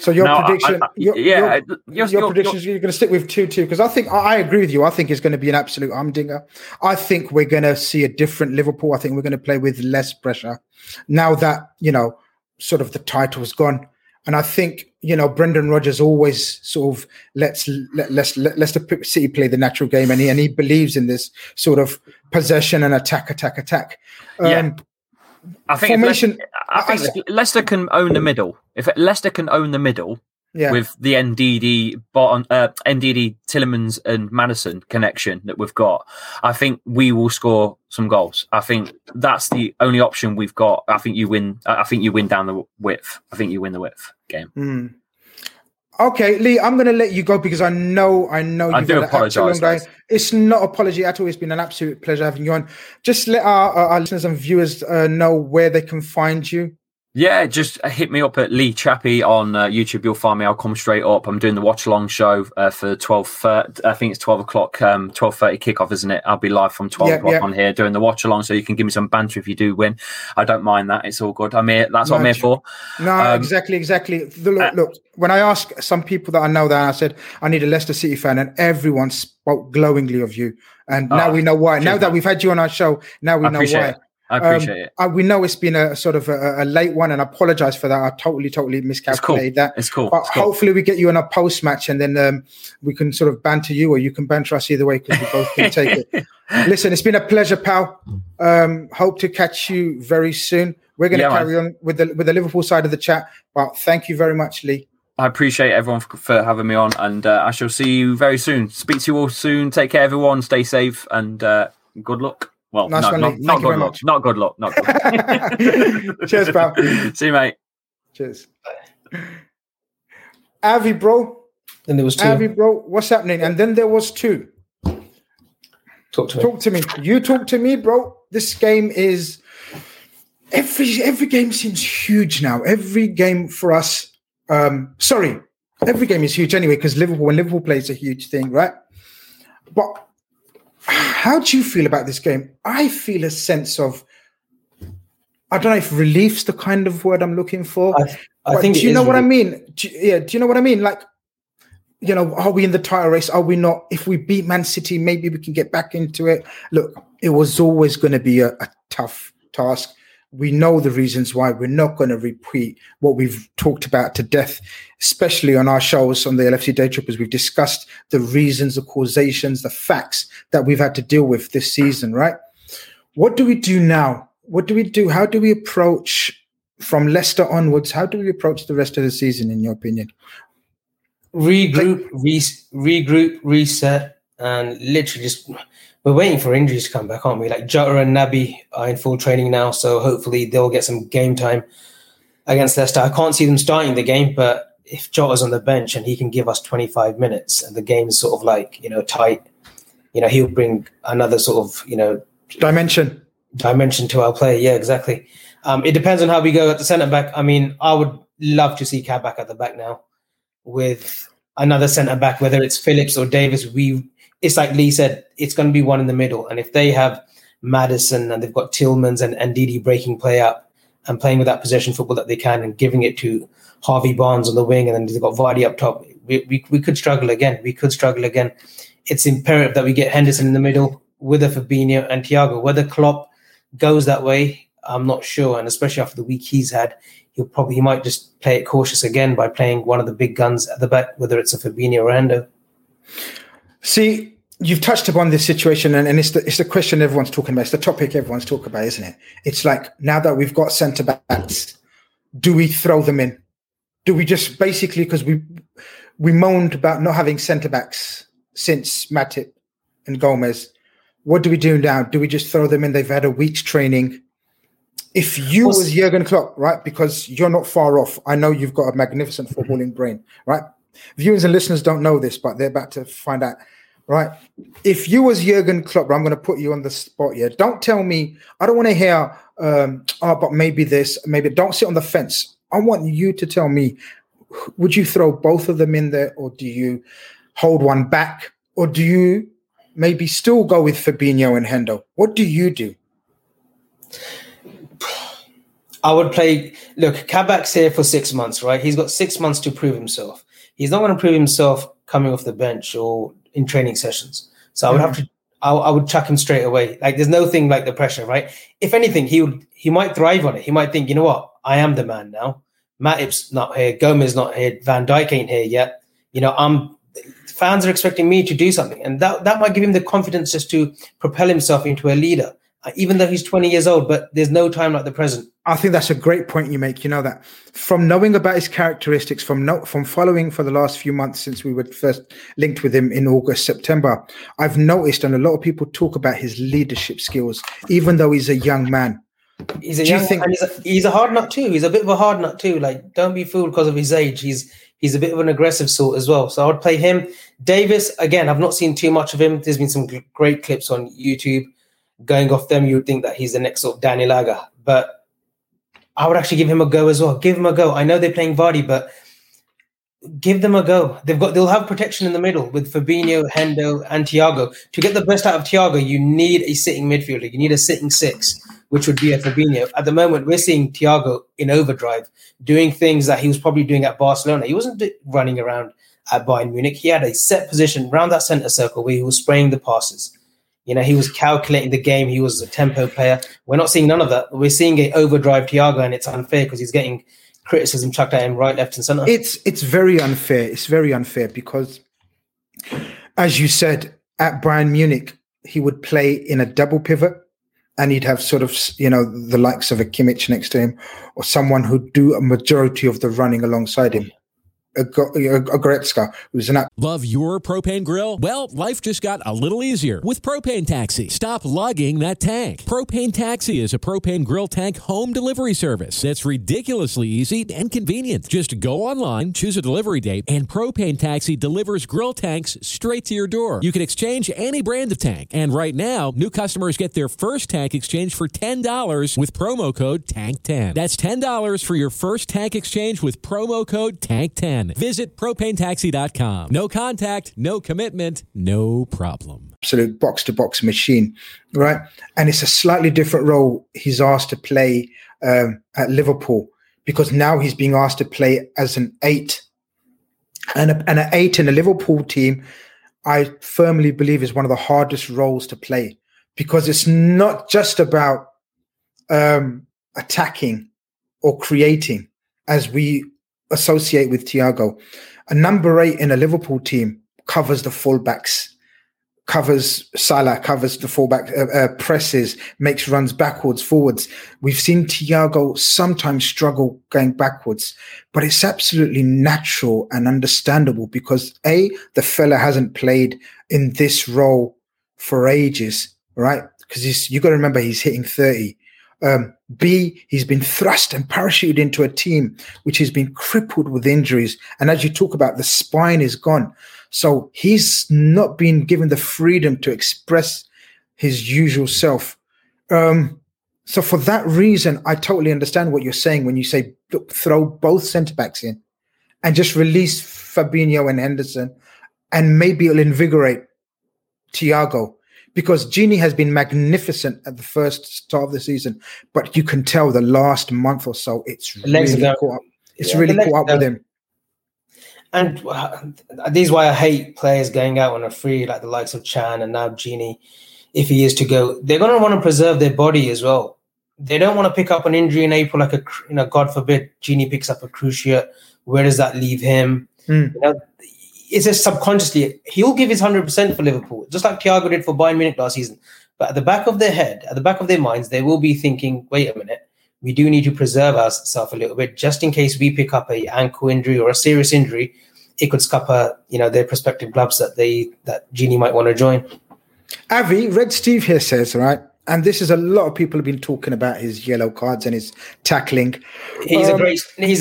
So your prediction, you're going to stick with 2-2 because I think I agree with you. I think it's going to be an absolute humdinger. I think we're going to see a different Liverpool. I think we're going to play with less pressure now that sort of the title's gone. And I think Brendan Rodgers always sort of lets Leicester City play the natural game, and he believes in this sort of possession and attack. I think Leicester can own the middle. If Leicester can own the middle with the NDD Tielemans and Maddison connection that we've got, I think we will score some goals. I think that's the only option we've got. I think you win down the width. I think you win the width game. Mm. Okay, Lee, I'm going to let you go because I know you've got an absolute long day. It's not apology at all. It's been an absolute pleasure having you on. Just let our listeners and viewers know where they can find you. Yeah, just hit me up at Lee Chappie on YouTube. You'll find me. I'll come straight up. I'm doing the watch along show for 12:30. I think it's 12 o'clock. 12:30 kickoff, isn't it? I'll be live from 12 o'clock on here doing the watch along, so you can give me some banter if you do win. I don't mind that. It's all good. I'm here. That's what I'm here for. No, exactly. Look, when I ask some people that I know that I said I need a Leicester City fan, and everyone spoke glowingly of you, and now we know why. Now that we've had you on our show, now we know why. I appreciate it. We know it's been a sort of a late one, and I apologise for that. I totally miscalculated that. It's cool. But hopefully we get you on a post-match, and then we can sort of banter you, or you can banter us, either way, because we both can take it. Listen, it's been a pleasure, pal. Hope to catch you very soon. We're going to carry on with the Liverpool side of the chat. But thank you very much, Lee. I appreciate everyone for having me on, and I shall see you very soon. Speak to you all soon. Take care, everyone. Stay safe, and good luck. Well, nice not good luck. Not good luck. Cheers, pal. See you, mate. Cheers. Avi, bro. Then there was two. Avi, bro, what's happening? And then there was two. Talk to me. You talk to me, bro. This game is... Every game seems huge now. Every game for us... every game is huge anyway, because when Liverpool plays a huge thing, right? But... how do you feel about this game? I feel a sense of, I don't know if relief's the kind of word I'm looking for. I think do you know what I mean? Do you know what I mean? Like, you know, are we in the title race? Are we not? If we beat Man City, maybe we can get back into it. Look, it was always going to be a tough task. We know the reasons why. We're not going to repeat what we've talked about to death, especially on our shows on the LFC Day Trippers. We've discussed the reasons, the causations, the facts that we've had to deal with this season, right? What do we do now? What do we do? How do we approach from Leicester onwards? How do we approach the rest of the season, in your opinion? Regroup, reset, and literally just... we're waiting for injuries to come back, aren't we? Like Jota and Naby are in full training now, so hopefully they'll get some game time against Leicester. I can't see them starting the game, but if Jota's on the bench and he can give us 25 minutes and the game's sort of like, you know, tight, you know, he'll bring another sort of, you know... Dimension to our play, yeah, exactly. It depends on how we go at the centre-back. I mean, I would love to see Kabak at the back now with another centre-back, whether it's Phillips or Davies. It's like Lee said, it's going to be one in the middle. And if they have Maddison and they've got Tielemans and Didi breaking play up and playing with that possession football that they can and giving it to Harvey Barnes on the wing, and then they've got Vardy up top, we could struggle again. It's imperative that we get Henderson in the middle with a Fabinho and Thiago. Whether Klopp goes that way, I'm not sure. And especially after the week he's had, he might just play it cautious again by playing one of the big guns at the back, whether it's a Fabinho or Hendo. See, you've touched upon this situation, and it's the question everyone's talking about. It's the topic everyone's talking about, isn't it? It's like, now that we've got centre-backs, do we throw them in? Do we just basically, because we moaned about not having centre-backs since Matip and Gomez. What do we do now? Do we just throw them in? They've had a week's training. If you was Jurgen Klopp, right, because you're not far off. I know you've got a magnificent footballing brain, right? Viewers and listeners don't know this, but they're about to find out, right? If you was Jurgen Klopp, I'm going to put you on the spot here. Don't tell me, I don't want to hear, but maybe this, maybe, don't sit on the fence. I want you to tell me, would you throw both of them in there, or do you hold one back, or do you maybe still go with Fabinho and Hendo? What do you do? I would play, look, Kabak's here for 6 months, right? He's got 6 months to prove himself. He's not going to prove himself coming off the bench or in training sessions. So I would have to, I would chuck him straight away. Like, there's no thing like the pressure, right? If anything, he might thrive on it. He might think, you know what? I am the man now. Matip's not here. Gomez's not here. Van Dijk ain't here yet. You know, fans are expecting me to do something. And that might give him the confidence just to propel himself into a leader, even though he's 20 years old, but there's no time like the present. I think that's a great point you make. You know that from knowing about his characteristics, from following for the last few months since we were first linked with him in August, September, I've noticed, and a lot of people talk about his leadership skills, even though he's a young man. He's a young, and he's a hard nut too. He's a bit of a hard nut too. Like, don't be fooled because of his age. He's a bit of an aggressive sort as well. So I would play him. Davies, again, I've not seen too much of him. There's been some great clips on YouTube. Going off them, you would think that he's the next sort of Danny Laga. But I would actually give him a go as well. Give him a go. I know they're playing Vardy, but give them a go. They'll have protection in the middle with Fabinho, Hendo, and Thiago. To get the best out of Thiago, you need a sitting midfielder. You need a sitting six, which would be a Fabinho. At the moment, we're seeing Thiago in overdrive, doing things that he was probably doing at Barcelona. He wasn't running around at Bayern Munich. He had a set position around that centre circle where he was spraying the passes. You know, he was calculating the game. He was a tempo player. We're not seeing none of that. We're seeing an overdrive Thiago, and it's unfair because he's getting criticism chucked at him right, left, and centre. It's very unfair. It's very unfair because, as you said, at Bayern Munich, he would play in a double pivot and he'd have sort of, you know, the likes of a Kimmich next to him or someone who'd do a majority of the running alongside him. A Goretzka, who's an app. Love your propane grill? Well, life just got a little easier with Propane Taxi. Stop lugging that tank. Propane Taxi is a propane grill tank home delivery service that's ridiculously easy and convenient. Just go online, choose a delivery date, and Propane Taxi delivers grill tanks straight to your door. You can exchange any brand of tank. And right now, new customers get their first tank exchange for $10 with promo code TANK10. That's $10 for your first tank exchange with promo code TANK10. Visit propanetaxi.com. No contact, no commitment, no problem. Absolute box-to-box machine, right? And it's a slightly different role he's asked to play at Liverpool, because now he's being asked to play as an eight. And an eight in a Liverpool team, I firmly believe, is one of the hardest roles to play, because it's not just about attacking or creating, as we associate with Thiago. A number eight in a Liverpool team covers the fullbacks, covers Salah, covers the fullback, presses, makes runs backwards, forwards. We've seen Thiago sometimes struggle going backwards, but it's absolutely natural and understandable because A, the fella hasn't played in this role for ages, right? Because you've got to remember he's hitting 30. B, he's been thrust and parachuted into a team which has been crippled with injuries. And as you talk about, the spine is gone. So he's not been given the freedom to express his usual self. So for that reason, I totally understand what you're saying when you say, look, throw both centre-backs in and just release Fabinho and Henderson, and maybe it'll invigorate Thiago. Because Gini has been magnificent at the first start of the season, but you can tell the last month or so it's really caught up. It's really caught up with him. And this is why I hate players going out on a free, like the likes of Chan and now Gini. If he is to go, they're going to want to preserve their body as well. They don't want to pick up an injury in April, like God forbid, Gini picks up a cruciate. Where does that leave him? Mm. You know, it's just subconsciously, he'll give his 100% for Liverpool, just like Thiago did for Bayern Munich last season. But at the back of their head, at the back of their minds, they will be thinking, wait a minute, we do need to preserve ourselves a little bit, just in case we pick up an ankle injury or a serious injury, it could scupper, you know, their prospective clubs that Gini might want to join. Avi, Red Steve here says, right, and this is a lot of people have been talking about his yellow cards and his tackling. He's a great standing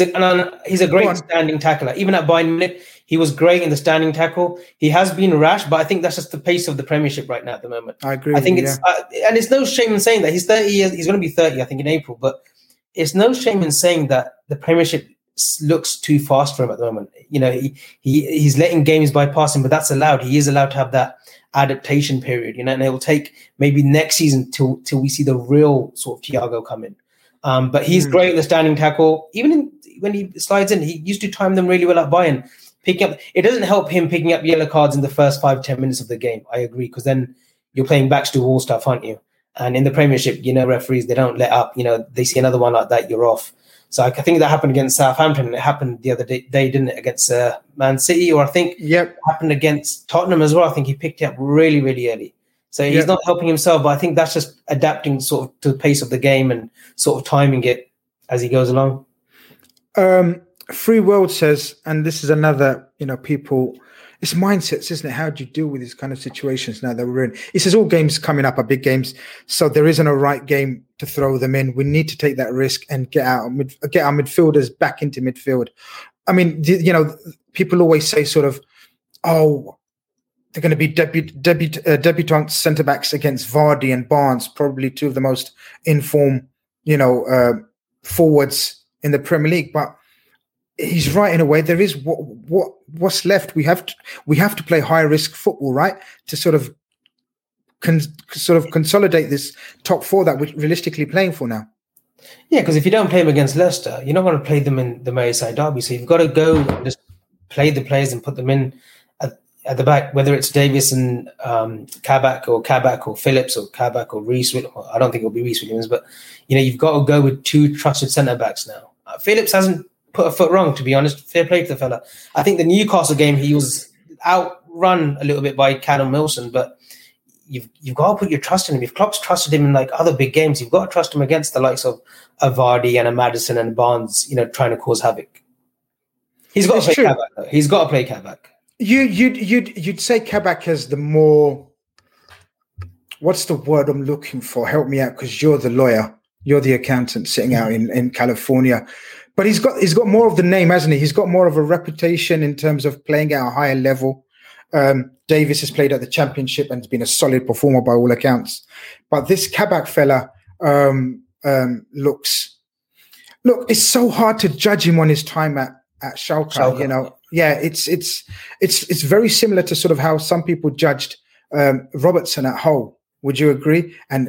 tackler. Even at Bayern Munich, he was great in the standing tackle. He has been rash, but I think that's just the pace of the Premiership right now at the moment. I agree. I think and it's no shame in saying that he's 30 years. He's going to be 30, I think, in April. But it's no shame in saying that the Premiership looks too fast for him at the moment. You know, he's letting games bypass him, but that's allowed. He is allowed to have that adaptation period, you know, and it will take maybe next season till we see the real sort of Thiago come in. But he's great in the standing tackle. Even when he slides in, he used to time them really well at Bayern. Picking up, it doesn't help him picking up yellow cards in the first 5-10 minutes of the game. I agree, because then you're playing backs to wall stuff, aren't you? And in the Premiership, you know, referees, they don't let up. You know, they see another one like that, you're off. So I think that happened against Southampton. It happened the other day, didn't it, against Man City? Or I think it happened against Tottenham as well. I think he picked it up really, really early. So he's not helping himself, but I think that's just adapting sort of to the pace of the game and sort of timing it as he goes along. Free World says, and this is another, people, it's mindsets, isn't it? How do you deal with these kind of situations now that we're in? It says all games coming up are big games, so there isn't a right game to throw them in. We need to take that risk and get our midfielders back into midfield. I mean, people always say sort of, oh, they're going to be debutant centre-backs against Vardy and Barnes, probably two of the most in-form, forwards in the Premier League. But he's right in a way. There is what's left. We have to play high-risk football, right, to sort of consolidate this top four that we're realistically playing for now. Yeah, because if you don't play them against Leicester, you're not going to play them in the Merseyside derby. So you've got to go and just play the players and put them in at the back, whether it's Davies and Kabak or Phillips or Kabak or Reece. I don't think it'll be Reece Williams, but you've got to go with two trusted centre backs now. Phillips hasn't put a foot wrong, to be honest. Fair play to the fella. I think the Newcastle game he was outrun a little bit by Callum Wilson, but you've got to put your trust in him. If Klopp's trusted him in like other big games, you've got to trust him against the likes of a Vardy and a Maddison and Barnes, trying to cause havoc. He's got to play Kabak. You'd say Kabak as the more, what's the word I'm looking for? Help me out, because you're the lawyer, you're the accountant sitting out in California. But he's got more of the name, hasn't he? He's got more of a reputation in terms of playing at a higher level. Davies has played at the Championship and has been a solid performer by all accounts. But this Kabak fella look, it's so hard to judge him on his time at Schalke. Yeah, it's very similar to sort of how some people judged Robertson at Hull. Would you agree? And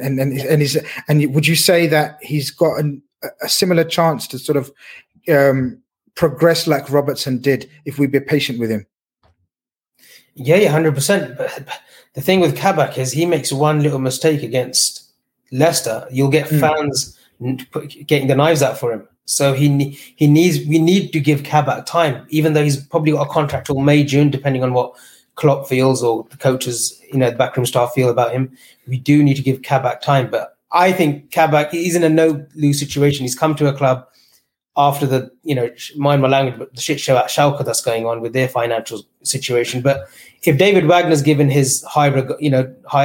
would you say that he's got a similar chance to sort of progress like Robertson did if we be patient with him? Yeah, 100%. But the thing with Kabak is he makes one little mistake against Leicester, you'll get fans getting the knives out for him. So we need to give Kabak time, even though he's probably got a contract till May, June, depending on what Klopp feels or the coaches, the backroom staff feel about him. We do need to give Kabak time. But I think Kabak, he's in a no-lose situation. He's come to a club after the, mind my language, but the shit show at Schalke that's going on with their financial situation. But if David Wagner's given his high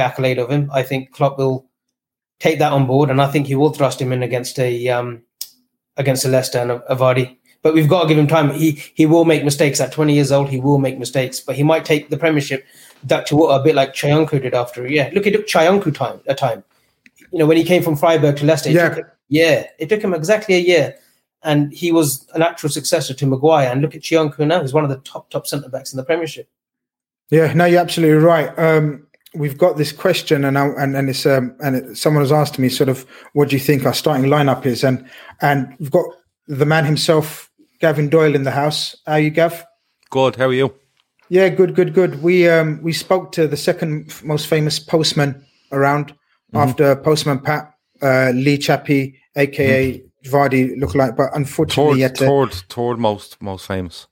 accolade of him, I think Klopp will take that on board. And I think he will thrust him in against a Leicester and a Vardy. But we've got to give him time. He will make mistakes. At 20 years old, he will make mistakes. But he might take the Premiership duck to water a bit like Chiyonku did after a year. Look, it took Chiyonku a time. When he came from Freiburg to Leicester, it took him exactly a year. And he was a natural successor to Maguire. And look at Chiyonku now. He's one of the top centre-backs in the Premiership. Yeah, no, you're absolutely right. We've got this question, and someone has asked me sort of, what do you think our starting lineup is? And we've got the man himself, Gavin Doyle, in the house. How are you, Gav? Good. How are you? Yeah, good. We spoke to the second most famous postman around after Postman Pat, Lee Chappie, aka Vardy, lookalike, but unfortunately, toward most famous.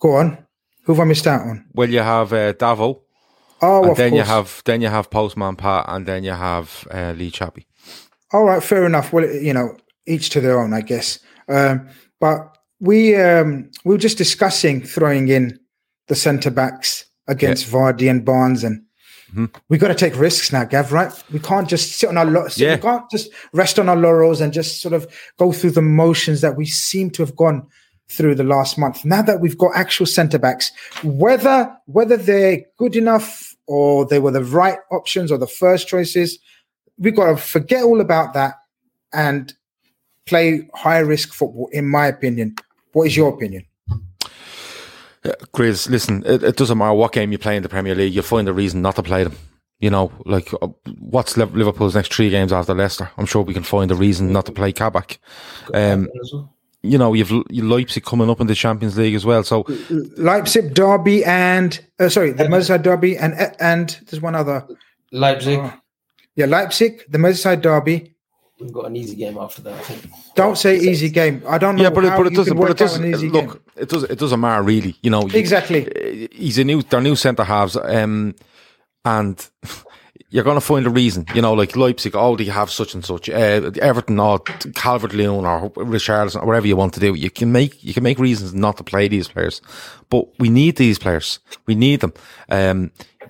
Go on. Who have I missed out on? Well, you have Davo. Oh, and then you have Postman Pat, and then you have Lee Chappie. All right, fair enough. Well, each to their own, I guess. But we were just discussing throwing in the centre backs against Vardy and Barnes, and we got to take risks now, Gav. Right? We can't just we can't just rest on our laurels and just sort of go through the motions that we seem to have gone through the last month. Now that we've got actual centre-backs, whether they're good enough or they were the right options or the first choices, we've got to forget all about that and play high-risk football, in my opinion. What is your opinion? Grizz, listen, it doesn't matter what game you play in the Premier League, you'll find a reason not to play them. What's Liverpool's next three games after Leicester? I'm sure we can find a reason not to play Kabak. You've Leipzig coming up in the Champions League as well. So Leipzig derby the Merseyside derby and there's one other. Leipzig. Leipzig, the Merseyside derby. We've got an easy game after that, I think. Don't say easy game. I don't know. Yeah, It doesn't matter really. Exactly. They're new centre halves, and you're going to find a reason. You know, like Leipzig, oh, they have such and such. Everton, or Calvert-Lewin, or Richarlison, or whatever you want to do. You can make reasons not to play these players. But we need these players. We need them.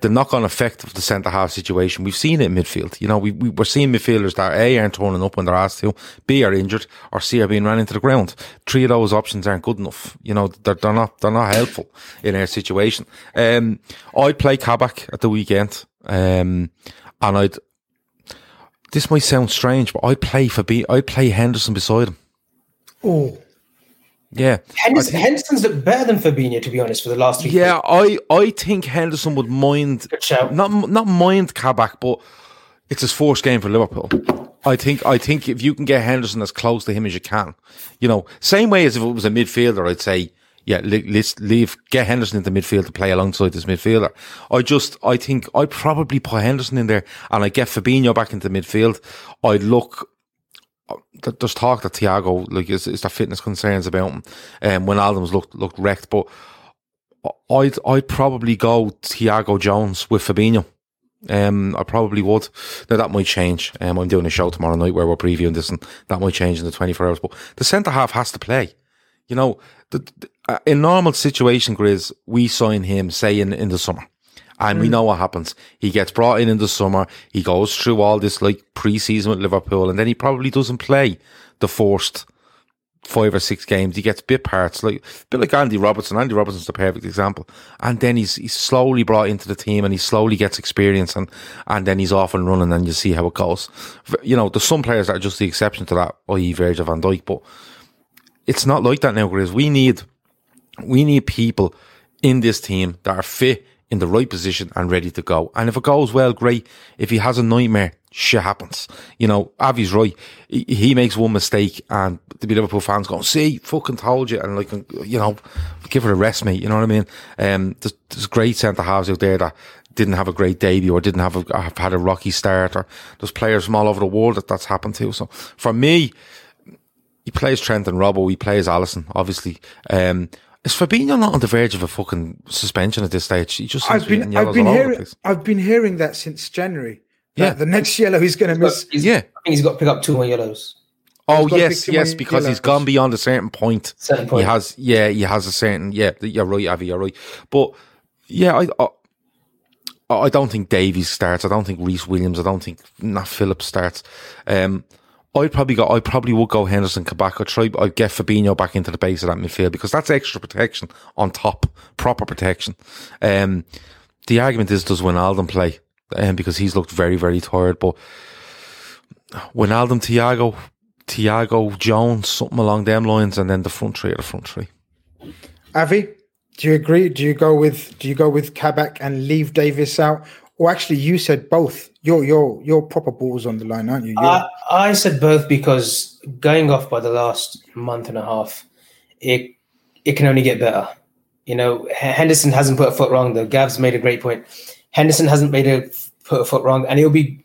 The knock-on effect of the centre-half situation, we've seen it in midfield. You know, we're seeing midfielders that A, aren't turning up when they're asked to, B, are injured, or C, are being run into the ground. Three of those options aren't good enough. You know, they're not helpful in our situation. I'd play Kabak at the weekend, and this might sound strange, but I'd play Henderson beside him. Oh. Yeah, Henderson's looked better than Fabinho, to be honest, for the last 3 years. Yeah, I think Henderson would mind, not mind Kabak, but it's his first game for Liverpool. I think if you can get Henderson as close to him as you can, you know, same way as if it was a midfielder, I'd say, yeah, let's get Henderson into midfield to play alongside this midfielder. I think I'd probably put Henderson in there and I'd get Fabinho back into midfield. I'd look. There's talk that Thiago, like, is there fitness concerns about him? Wijnaldum's looked wrecked, but I'd probably go Thiago Jones with Fabinho. I probably would. Now that might change. I'm doing a show tomorrow night where we're previewing this, and that might change in the 24 hours. But the centre half has to play. You know, in normal situation, Grizz, we sign him, say in the summer. And we know what happens. He gets brought in the summer. He goes through all this like pre-season with Liverpool, and then he probably doesn't play the first 5 or 6 games. He gets bit parts, like a bit like Andy Robertson. Andy Robertson's the perfect example. And then he's slowly brought into the team, and he slowly gets experience, and then he's off and running, and you see how it goes. You know, there's some players that are just the exception to that, i.e. Virgil van Dijk, but it's not like that now, Grizz. We need people in this team that are fit, in the right position and ready to go. And if it goes well, great. If he has a nightmare, shit happens. You know, Avi's right. He makes one mistake and the Liverpool fans going, see, fucking told you. And like, you know, give it a rest, mate. You know what I mean? There's great centre-halves out there that didn't have a great debut or didn't have had a rocky start, or there's players from all over the world that's happened to. So for me, he plays Trent and Robbo. He plays Alisson, obviously. Is Fabinho not on the verge of a fucking suspension at this stage? He just I've been hearing that since January. Yeah, the next yellow he's going to miss. I think he's got to pick up 2 more yellows. Oh yes, because yellows. He's gone beyond a certain point. He has a certain. You're right, Avi. You're right, but yeah, I don't think Davies starts. I don't think Reece Williams. I don't think Phillips starts. I probably would go Henderson, Kabak. I'd get Fabinho back into the base of that midfield because that's extra protection on top, proper protection. The argument is, does Wijnaldum play? Because he's looked very, very tired. But Wijnaldum, Thiago Jones, something along them lines, and then the front three. Avi, do you agree? Do you go with Kabak and leave Davies out? Or actually, you said both. Your proper balls on the line, aren't you? I said both because going off by the last month and a half, it can only get better. You know, Henderson hasn't put a foot wrong, though. Gav's made a great point. Henderson hasn't put a foot wrong, and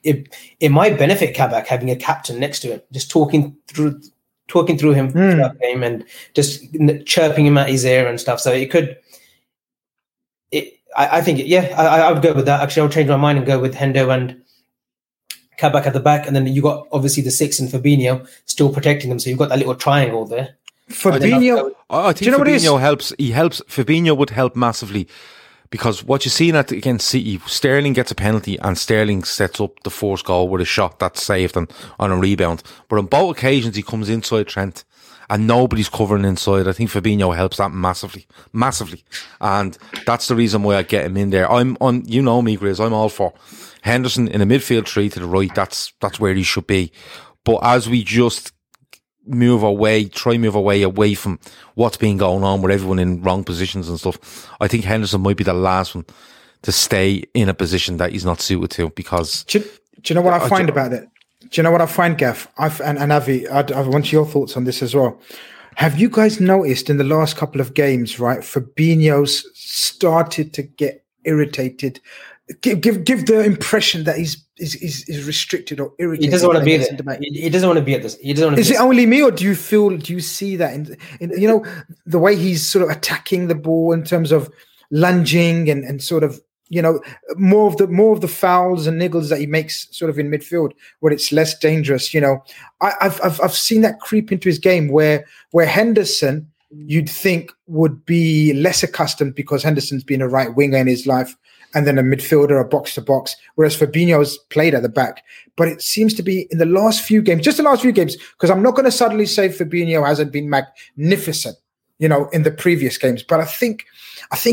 it might benefit Kabak having a captain next to him, just talking through him throughout the game and just chirping him at his ear and stuff. So it could. I would go with that. Actually, I'll change my mind and go with Hendo and Kabak at the back. And then you got, obviously, the 6 and Fabinho still protecting them. So you've got that little triangle there. Fabinho, I think Fabinho helps. He helps. Fabinho would help massively because what you're seeing against City, Sterling gets a penalty and Sterling sets up the first goal with a shot that's saved and on a rebound. But on both occasions, he comes inside Trent and nobody's covering inside. I think Fabinho helps that massively, massively. And that's the reason why I get him in there. I'm on, you know me, Grizz, I'm all for Henderson in a midfield three to the right. That's where he should be. But as we just move away from what's been going on with everyone in wrong positions and stuff, I think Henderson might be the last one to stay in a position that he's not suited to because... Do you know what I find about it? Do you know what I find, Gav? And Avi, I want your thoughts on this as well. Have you guys noticed in the last couple of games, right, Fabinho's started to get irritated, give the impression that he's restricted or irritated. He doesn't want to be there. He doesn't want to be at this. Is it only me, or do you see that in you know, the way he's sort of attacking the ball in terms of lunging and sort of you know, more of the fouls and niggles that he makes sort of in midfield where it's less dangerous. You know, I've seen that creep into his game where Henderson, you'd think, would be less accustomed because Henderson's been a right winger in his life and then a midfielder, a box-to-box, whereas Fabinho's played at the back. But it seems to be in the last few games, just the last few games, because I'm not going to suddenly say Fabinho hasn't been magnificent, you know, in the previous games. But I think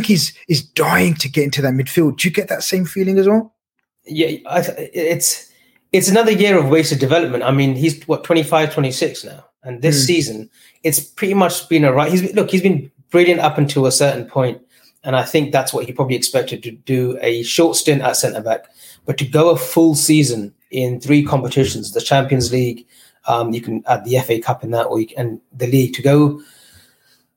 he's dying to get into that midfield. Do you get that same feeling as well? Yeah, it's another year of wasted development. I mean, he's, 25, 26 now. And this season, it's pretty much been a right. He's been brilliant up until a certain point. And I think that's what he probably expected, to do a short stint at centre-back. But to go a full season in three competitions, the Champions League, you can add the FA Cup in that week, and the league, to go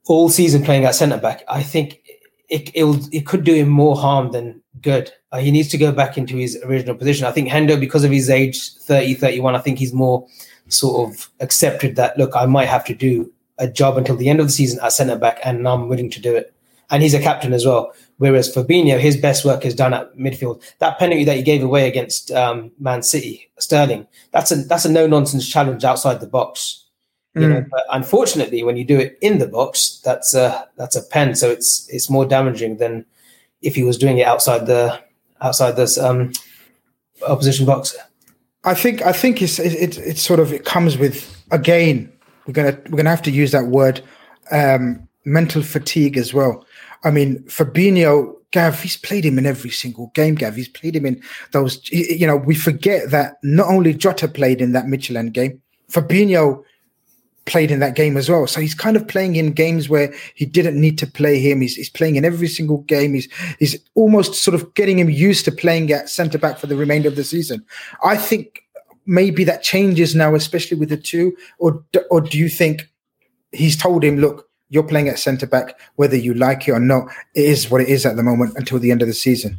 all season playing at centre-back, I think it could do him more harm than good. He needs to go back into his original position. I think Hendo, because of his age, 30, 31, I think he's more sort of accepted that, look, I might have to do a job until the end of the season at centre-back, and I'm willing to do it. And he's a captain as well. Whereas Fabinho, his best work is done at midfield. That penalty that he gave away against Man City, Sterling, that's a no-nonsense challenge outside the box. You know, but unfortunately, when you do it in the box, that's a pen. So it's more damaging than if he was doing it outside this opposition box. I think it's sort of, it comes with, again, we're gonna have to use that word, mental fatigue as well. I mean, Fabinho, Gav, he's played him in every single game, Gav. He's played him in those, you know, we forget that not only Jota played in that Michelin game, Fabinho played in that game as well. So he's kind of playing in games where he didn't need to play him. He's playing in every single game. He's almost sort of getting him used to playing at centre-back for the remainder of the season. I think maybe that changes now, especially with the two, or do you think he's told him, look, you're playing at centre-back, whether you like it or not. It is what it is at the moment until the end of the season.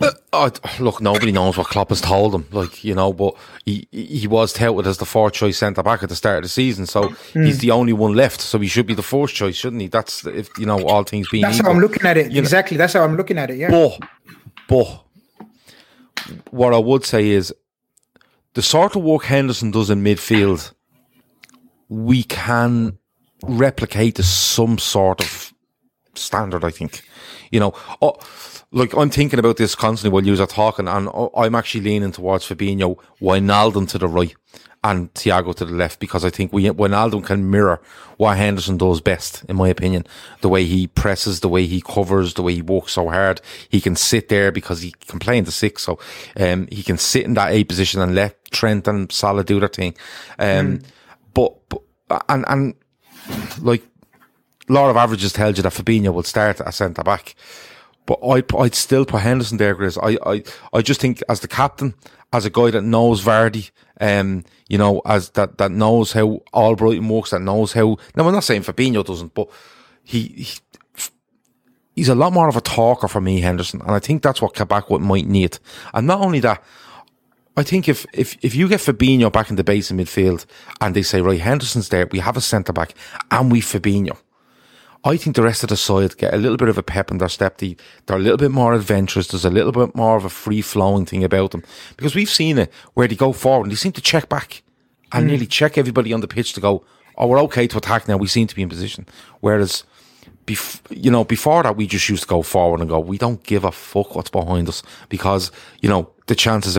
Look, nobody knows what Klopp has told him. Like, you know, but he was touted as the fourth-choice centre-back at the start of the season, so he's the only one left, so he should be the fourth-choice, shouldn't he? That's, if you know, all things being equal. That's how I'm looking at it. Exactly, that's how I'm looking at it, yeah. But what I would say is the sort of work Henderson does in midfield, we can replicate to some sort of standard, I think. You know, like, I'm thinking about this constantly while you're talking, and I'm actually leaning towards Fabinho, Wijnaldum to the right, and Thiago to the left, because I think Wijnaldum can mirror what Henderson does best, in my opinion. The way he presses, the way he covers, the way he works so hard. He can sit there because he can play in the six, so he can sit in that eight position and let Trent and Salah do their thing. But like, law of averages tells you that Fabinho will start at centre back, but I'd still put Henderson there, Grizz. I just think, as the captain, as a guy that knows Vardy, you know, as that knows how all Brighton works, that knows how. Now, I'm not saying Fabinho doesn't, but he's a lot more of a talker for me, Henderson, and I think that's what Kabak might need. And not only that, I think if you get Fabinho back in the base in midfield, and they say, right, Henderson's there, we have a centre back, and we Fabinho, I think the rest of the side get a little bit of a pep in their step. They're a little bit more adventurous. There's a little bit more of a free-flowing thing about them, because we've seen it where they go forward and they seem to check back and nearly check everybody on the pitch to go, oh, we're okay to attack now. We seem to be in position. Whereas, you know, before that, we just used to go forward and go, we don't give a fuck what's behind us, because, you know, the chances are.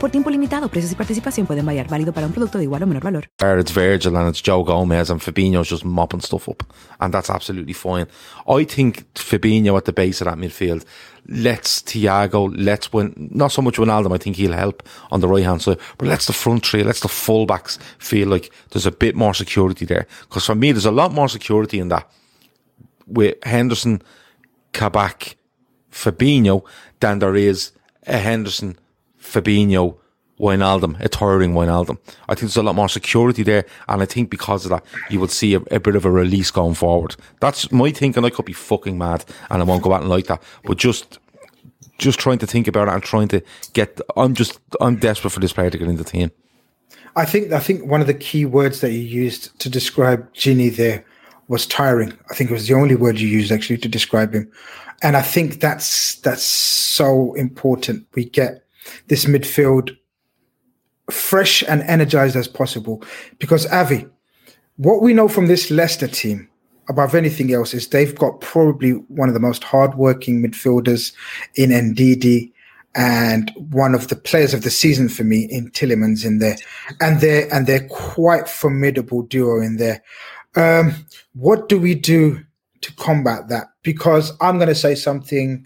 Por tiempo limitado, precios y participación pueden variar. Válido para un producto de igual o menor valor. It's Virgil and it's Joe Gomez, and Fabinho's just mopping stuff up. And that's absolutely fine. I think Fabinho at the base of that midfield. Let's Thiago, let's win. Not so much Wijnaldum, I think he'll help on the right-hand side. But let's the front three, let's the full-backs feel like there's a bit more security there. Because for me, there's a lot more security in that with Henderson, Kabak, Fabinho than there is a Henderson, Fabinho, Wijnaldum, a third-ring Wijnaldum. I think there's a lot more security there, and I think because of that, you will see a bit of a release going forward. That's my thinking. I could be fucking mad, and I won't go out and like that. But just trying to think about it and trying to get. I'm desperate for this player to get in the team. I think one of the key words that you used to describe Gini there was tiring. I think it was the only word you used actually to describe him, and I think that's so important. We get this midfield fresh and energized as possible, because Avi, what we know from this Leicester team above anything else is they've got probably one of the most hardworking midfielders in Ndidi and one of the players of the season for me in Tielemans in there, and they're quite formidable duo in there. What do we do to combat that? Because I'm going to say something.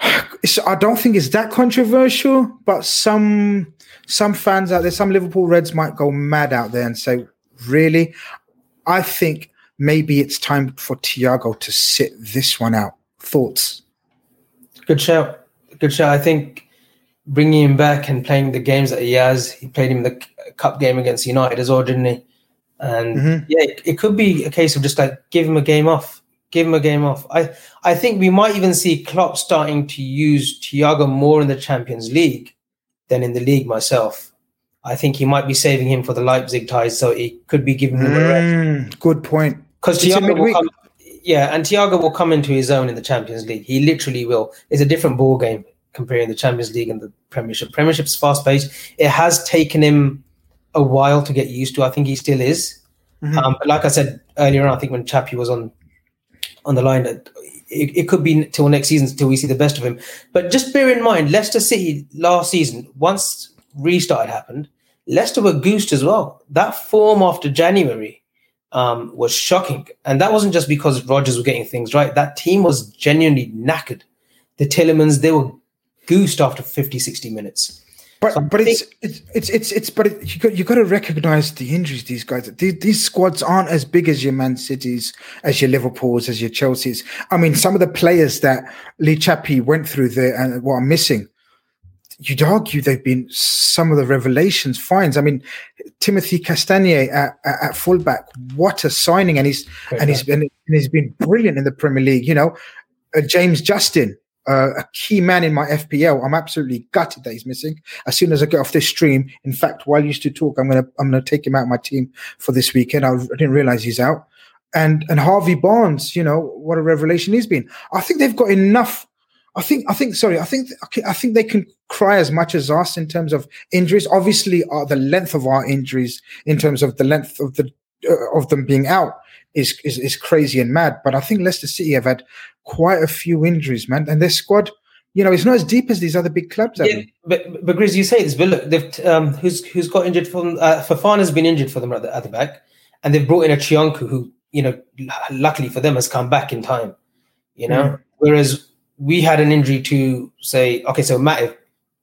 I don't think it's that controversial, but some fans out there, some Liverpool Reds might go mad out there and say, really? I think maybe it's time for Thiago to sit this one out. Thoughts? Good shout. I think bringing him back and playing the games that he has, he played him in the cup game against United as well, didn't he? And it could be a case of just like give him a game off. I think we might even see Klopp starting to use Thiago more in the Champions League than in the league myself. I think he might be saving him for the Leipzig ties, so it could be giving him a rest. Good point. Because Thiago will come into his own in the Champions League. He literally will. It's a different ball game comparing the Champions League and the Premiership. Premiership's fast-paced. It has taken him a while to get used to. I think he still is. Mm-hmm. But like I said earlier on, I think when Chappie was on the line, it could be till next season till we see the best of him. But just bear in mind, Leicester City last season, once restart happened, Leicester were goosed as well. That form after January was shocking. And that wasn't just because Rodgers was getting things right. That team was genuinely knackered. The Tielemans, they were goosed after 50, 60 minutes. But you got to recognize the injuries. These guys, these squads aren't as big as your Man Cities, as your Liverpools, as your Chelseas. I mean, some of the players that Lee Chappie went through there and what I'm missing, you'd argue they've been some of the revelations finds. I mean, Timothy Castagne at fullback, what a signing! And he's been brilliant in the Premier League. You know, James Justin. A key man in my FPL. I'm absolutely gutted that he's missing. As soon as I get off this stream, in fact, while you two talk, I'm gonna take him out of my team for this weekend. I didn't realize he's out. And Harvey Barnes, you know what a revelation he's been. I think they've got enough. I think they can cry as much as us in terms of injuries. Obviously, the length of our injuries, in terms of the length of the of them being out, is crazy and mad. But I think Leicester City have had quite a few injuries, man, and their squad, you know, it's not as deep as these other big clubs. Yeah, but Grizz, you say this, but look, they've who's got injured from Fofana's been injured for them at the back, and they've brought in a Chionku who, you know, luckily for them has come back in time, you know. Mm. Whereas we had an injury to say, okay, so Matip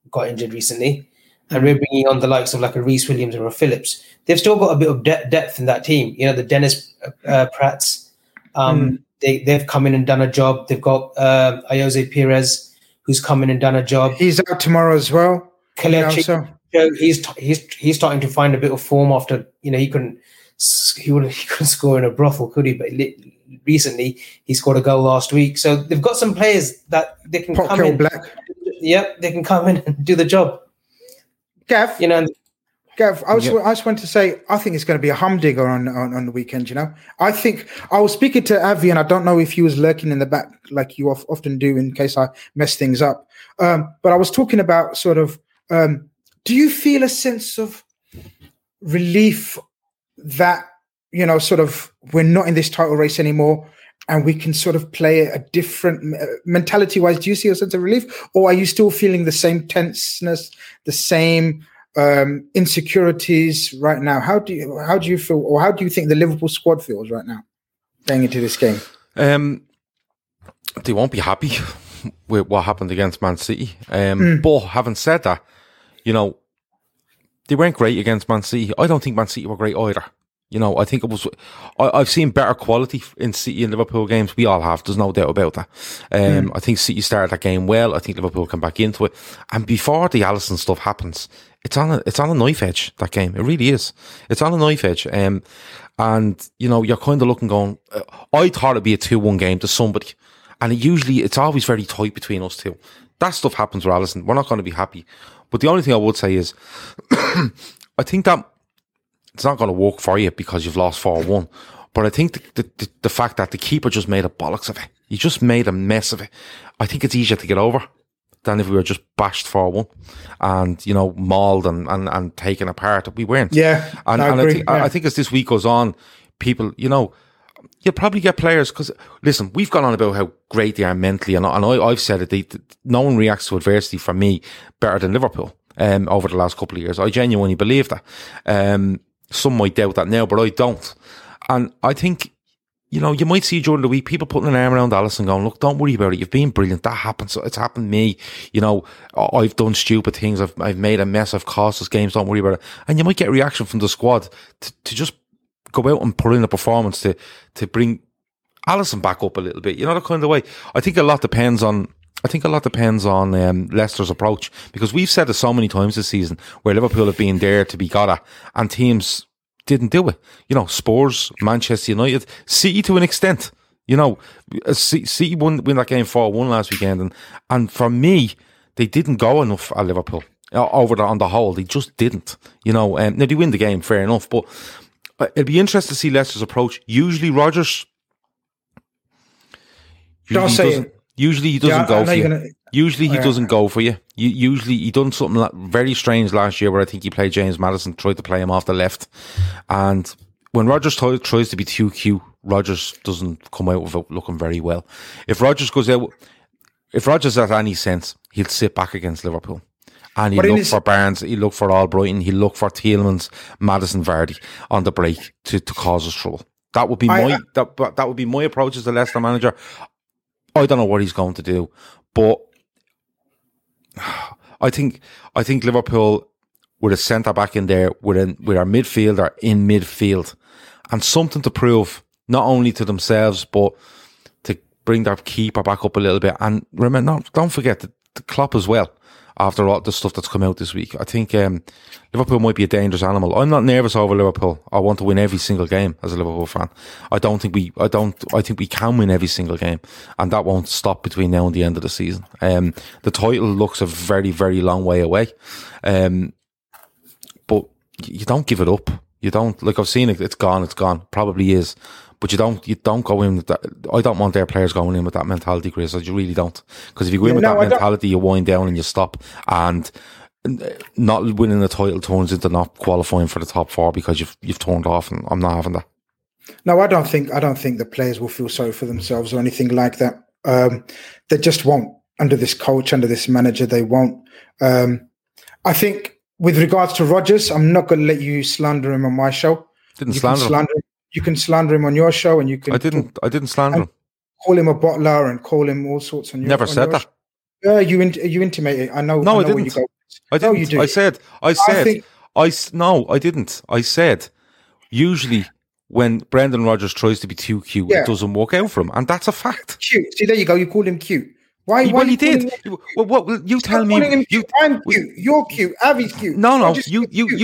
got injured recently, and we're bringing on the likes of like a Reece Williams or a Phillips. They've still got a bit of depth in that team, you know, the Dennis Pratts. They've come in and done a job. They've got Jose Perez, who's come in and done a job. He's out tomorrow as well. Kelechi, you know, he's starting to find a bit of form after, you know, he couldn't score in a brothel, could he? But recently he scored a goal last week. So they've got some players that they can Pot come in. Black. Yep, they can come in and do the job. Gav, you know. Gav, I just want to say, I think it's going to be a humdinger on the weekend, you know. I think I was speaking to Avi, and I don't know if he was lurking in the back like you often do in case I mess things up. But I was talking about sort of, do you feel a sense of relief that, you know, sort of we're not in this title race anymore and we can sort of play a different mentality-wise? Do you see a sense of relief, or are you still feeling the same tenseness, the same insecurities right now? How do you feel, or how do you think the Liverpool squad feels right now going into this game? They won't be happy with what happened against Man City. But having said that, you know, they weren't great against Man City. I don't think Man City were great either. You know, I think it was. I've seen better quality in City and Liverpool games. We all have. There's no doubt about that. I think City started that game well. I think Liverpool come back into it, and before the Alisson stuff happens, it's on a knife edge. That game, it really is. It's on a knife edge. And you know, you're kind of looking, going, I thought it'd be a 2-1 game to somebody, and it's always very tight between us two. That stuff happens with Alisson. We're not going to be happy. But the only thing I would say is, I think that. It's not going to work for you because you've lost 4-1. But I think the fact that the keeper just made a bollocks of it. He just made a mess of it. I think it's easier to get over than if we were just bashed 4-1 and, you know, mauled and taken apart. We weren't. Yeah, I think as this week goes on, people, you know, you'll probably get players because, listen, we've gone on about how great they are mentally. And I've said it, no one reacts to adversity, for me, better than Liverpool over the last couple of years. I genuinely believe that. Some might doubt that now, but I don't. And I think, you know, you might see during the week people putting an arm around Alisson going, look, don't worry about it. You've been brilliant. That happens. It's happened to me. You know, I've done stupid things. I've made a mess. I've cost us games. Don't worry about it. And you might get a reaction from the squad to just go out and put in a performance to bring Alisson back up a little bit. You know, that kind of way. I think a lot depends on Leicester's approach, because we've said it so many times this season where Liverpool have been there to be got at and teams didn't do it. You know, Spurs, Manchester United, City to an extent. You know, City won that game 4-1 last weekend, and for me, they didn't go enough at Liverpool on the whole. They just didn't. You know, now they win the game, fair enough, but it'd be interesting to see Leicester's approach. Usually Rodgers... Usually he doesn't go for you. Usually he done something very strange last year where I think he played James Maddison, tried to play him off the left. And when Rodgers tries to be too cute, Rodgers doesn't come out without looking very well. If Rodgers has any sense, he'll sit back against Liverpool. And he'll look for Barnes, he'll look for Albrighton, he'll look for Tielemans, Maddison, Vardy on the break to cause us trouble. That would be my approach as the Leicester manager. I don't know what he's going to do, but I think Liverpool with a centre back in there, with our midfielder in midfield, and something to prove not only to themselves but to bring their keeper back up a little bit. And remember, don't forget the Klopp as well. After all the stuff that's come out this week, I think Liverpool might be a dangerous animal. I'm not nervous over Liverpool. I want to win every single game as a Liverpool fan. I think we can win every single game, and that won't stop between now and the end of the season. The title looks a very, very long way away, but you don't give it up. You don't, like I've seen it. It's gone. Probably is. But you don't go in with that. I don't want their players going in with that mentality, Chris. I really don't. Because if you go in with that mentality, you wind down and you stop. And not winning the title turns into not qualifying for the top four because you've turned off, and I'm not having that. No, I don't think the players will feel sorry for themselves or anything like that. They just won't. Under this coach, under this manager, they won't. I think with regards to Rodgers, I'm not going to let you slander him on my show. Didn't slander him. You can slander him on your show, and you can. I didn't slander him. Call him a bottler and call him all sorts. Never said that. Yeah, you intimated. I know. No, I didn't. I didn't. No, you do. I said. No, I didn't. I said. Usually, when Brendan Rodgers tries to be too cute, it doesn't work out for him, and that's a fact. Cute. See, there you go. You called him cute. Why? Well, he did. Well, you tell me. I'm cute. You're cute. Avi's cute. No. You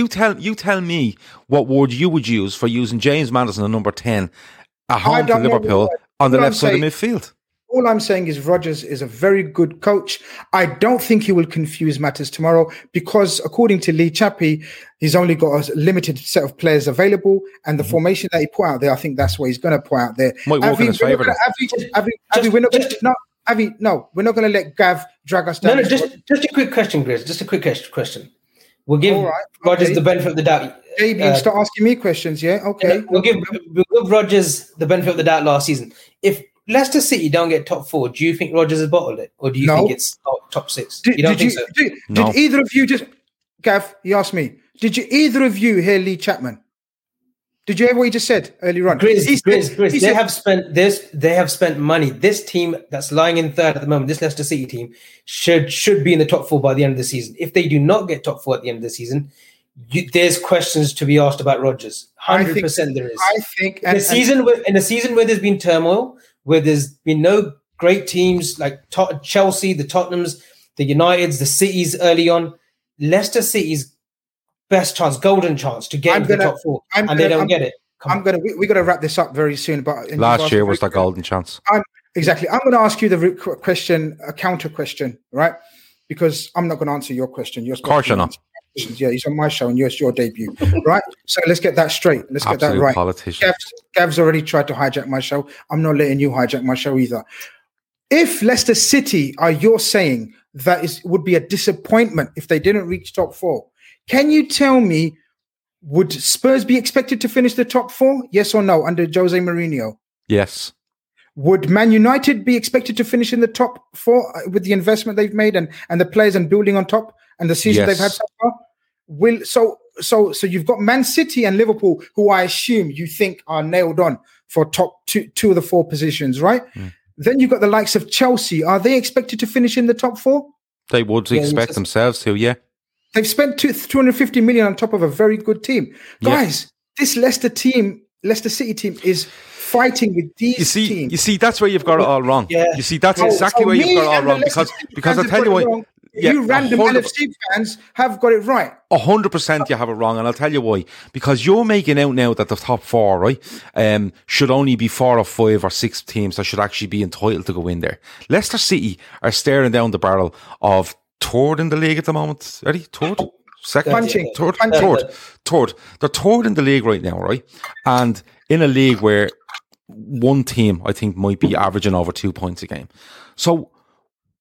tell me what word you would use for using James Maddison at number 10 at home to Liverpool on the left side of midfield. All I'm saying is Rodgers is a very good coach. I don't think he will confuse matters tomorrow because, according to Lee Chappie, he's only got a limited set of players available, and the formation that he put out there, I think that's what he's going to put out there. Might work in his favour. Avi, no, we're not going to let Gav drag us down. No, just a quick question, Grizz. Just a quick question. We'll give Rodgers the benefit of the doubt. Maybe start asking me questions, yeah? Okay. We'll give Rodgers the benefit of the doubt last season. If Leicester City don't get top four, do you think Rodgers has bottled it? Or do you think it's top six? You don't think so? Did either of you just... Gav, he asked me, did you either of you hear Lee Chapman? Did you hear what he just said earlier on? Grizz, they have spent money. This team that's lying in third at the moment, this Leicester City team, should be in the top four by the end of the season. If they do not get top four at the end of the season, there's questions to be asked about Rodgers. 100% there is. I think in a season where there's been turmoil, where there's been no great teams like Chelsea, the Tottenhams, the Uniteds, the Cities early on, Leicester City's best chance, golden chance to get into the top four, and they don't get it. We're gonna wrap this up very soon. But last year was the golden chance. Exactly. I'm gonna ask you the question, a counter question, right? Because I'm not gonna answer your question. Of course you're not. Yeah, he's on my show, and it's your debut, right? So let's get that straight. Let's get that right. Politician. Gav's already tried to hijack my show. I'm not letting you hijack my show either. If Leicester City are you're saying that would be a disappointment if they didn't reach top four, can you tell me, would Spurs be expected to finish the top four? Yes or no, under Jose Mourinho? Yes. Would Man United be expected to finish in the top four with the investment they've made and the players and building on top? And the season they've had so far? So you've got Man City and Liverpool, who I assume you think are nailed on for top two of the four positions, right? Mm. Then you've got the likes of Chelsea. Are they expected to finish in the top four? They would expect themselves to, yeah. They've spent $250 million on top of a very good team. Guys, this Leicester City team is fighting with these teams. You see, that's where you've got it all wrong. Yeah. You see, that's exactly where you've got it all wrong. Because I'll tell you what... Yeah, you random LFC fans have got it right. 100% you have it wrong, and I'll tell you why. Because you're making out now that the top four, right, should only be 4 or 5 or 6 teams that should actually be entitled to go in there. Leicester City are staring down the barrel of third in the league at the moment. Ready? Third? Second? Punching. Third? Third. They're third in the league right now, right? And in a league where one team, I think, might be averaging over 2 points a game. So...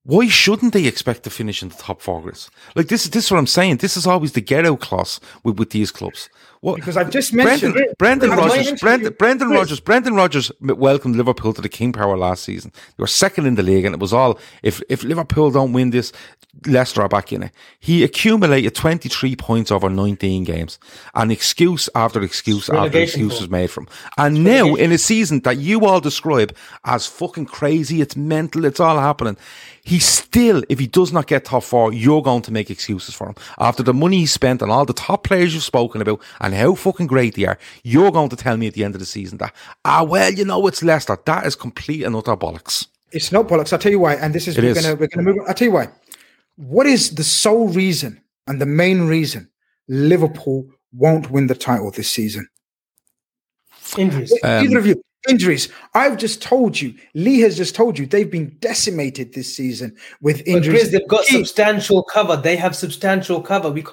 why shouldn't they expect to finish in the top four, Grizz? Like, this is what I'm saying. This is always the get-out clause with these clubs. What? Because I've just mentioned Brendan Rodgers welcomed Liverpool to the King Power last season. They were second in the league, and it was all, if Liverpool don't win this, Leicester are back in it. He accumulated 23 points over 19 games, and excuse after excuse after excuse was made for him. And now, in a season that you all describe as fucking crazy, it's mental, it's all happening, he still, if he does not get top four, you're going to make excuses for him. After the money he spent on all the top players you've spoken about and how fucking great they are, you're going to tell me at the end of the season that, it's Leicester. That is complete and utter bollocks. It's not bollocks. I'll tell you why. And this is, we're going to move on. I'll tell you why. What is the sole reason and the main reason Liverpool won't win the title this season? Injuries. Either of you. Injuries. I've just told you. Lee has just told you they've been decimated this season with injuries. Grizz, they've got substantial cover. They have substantial cover. They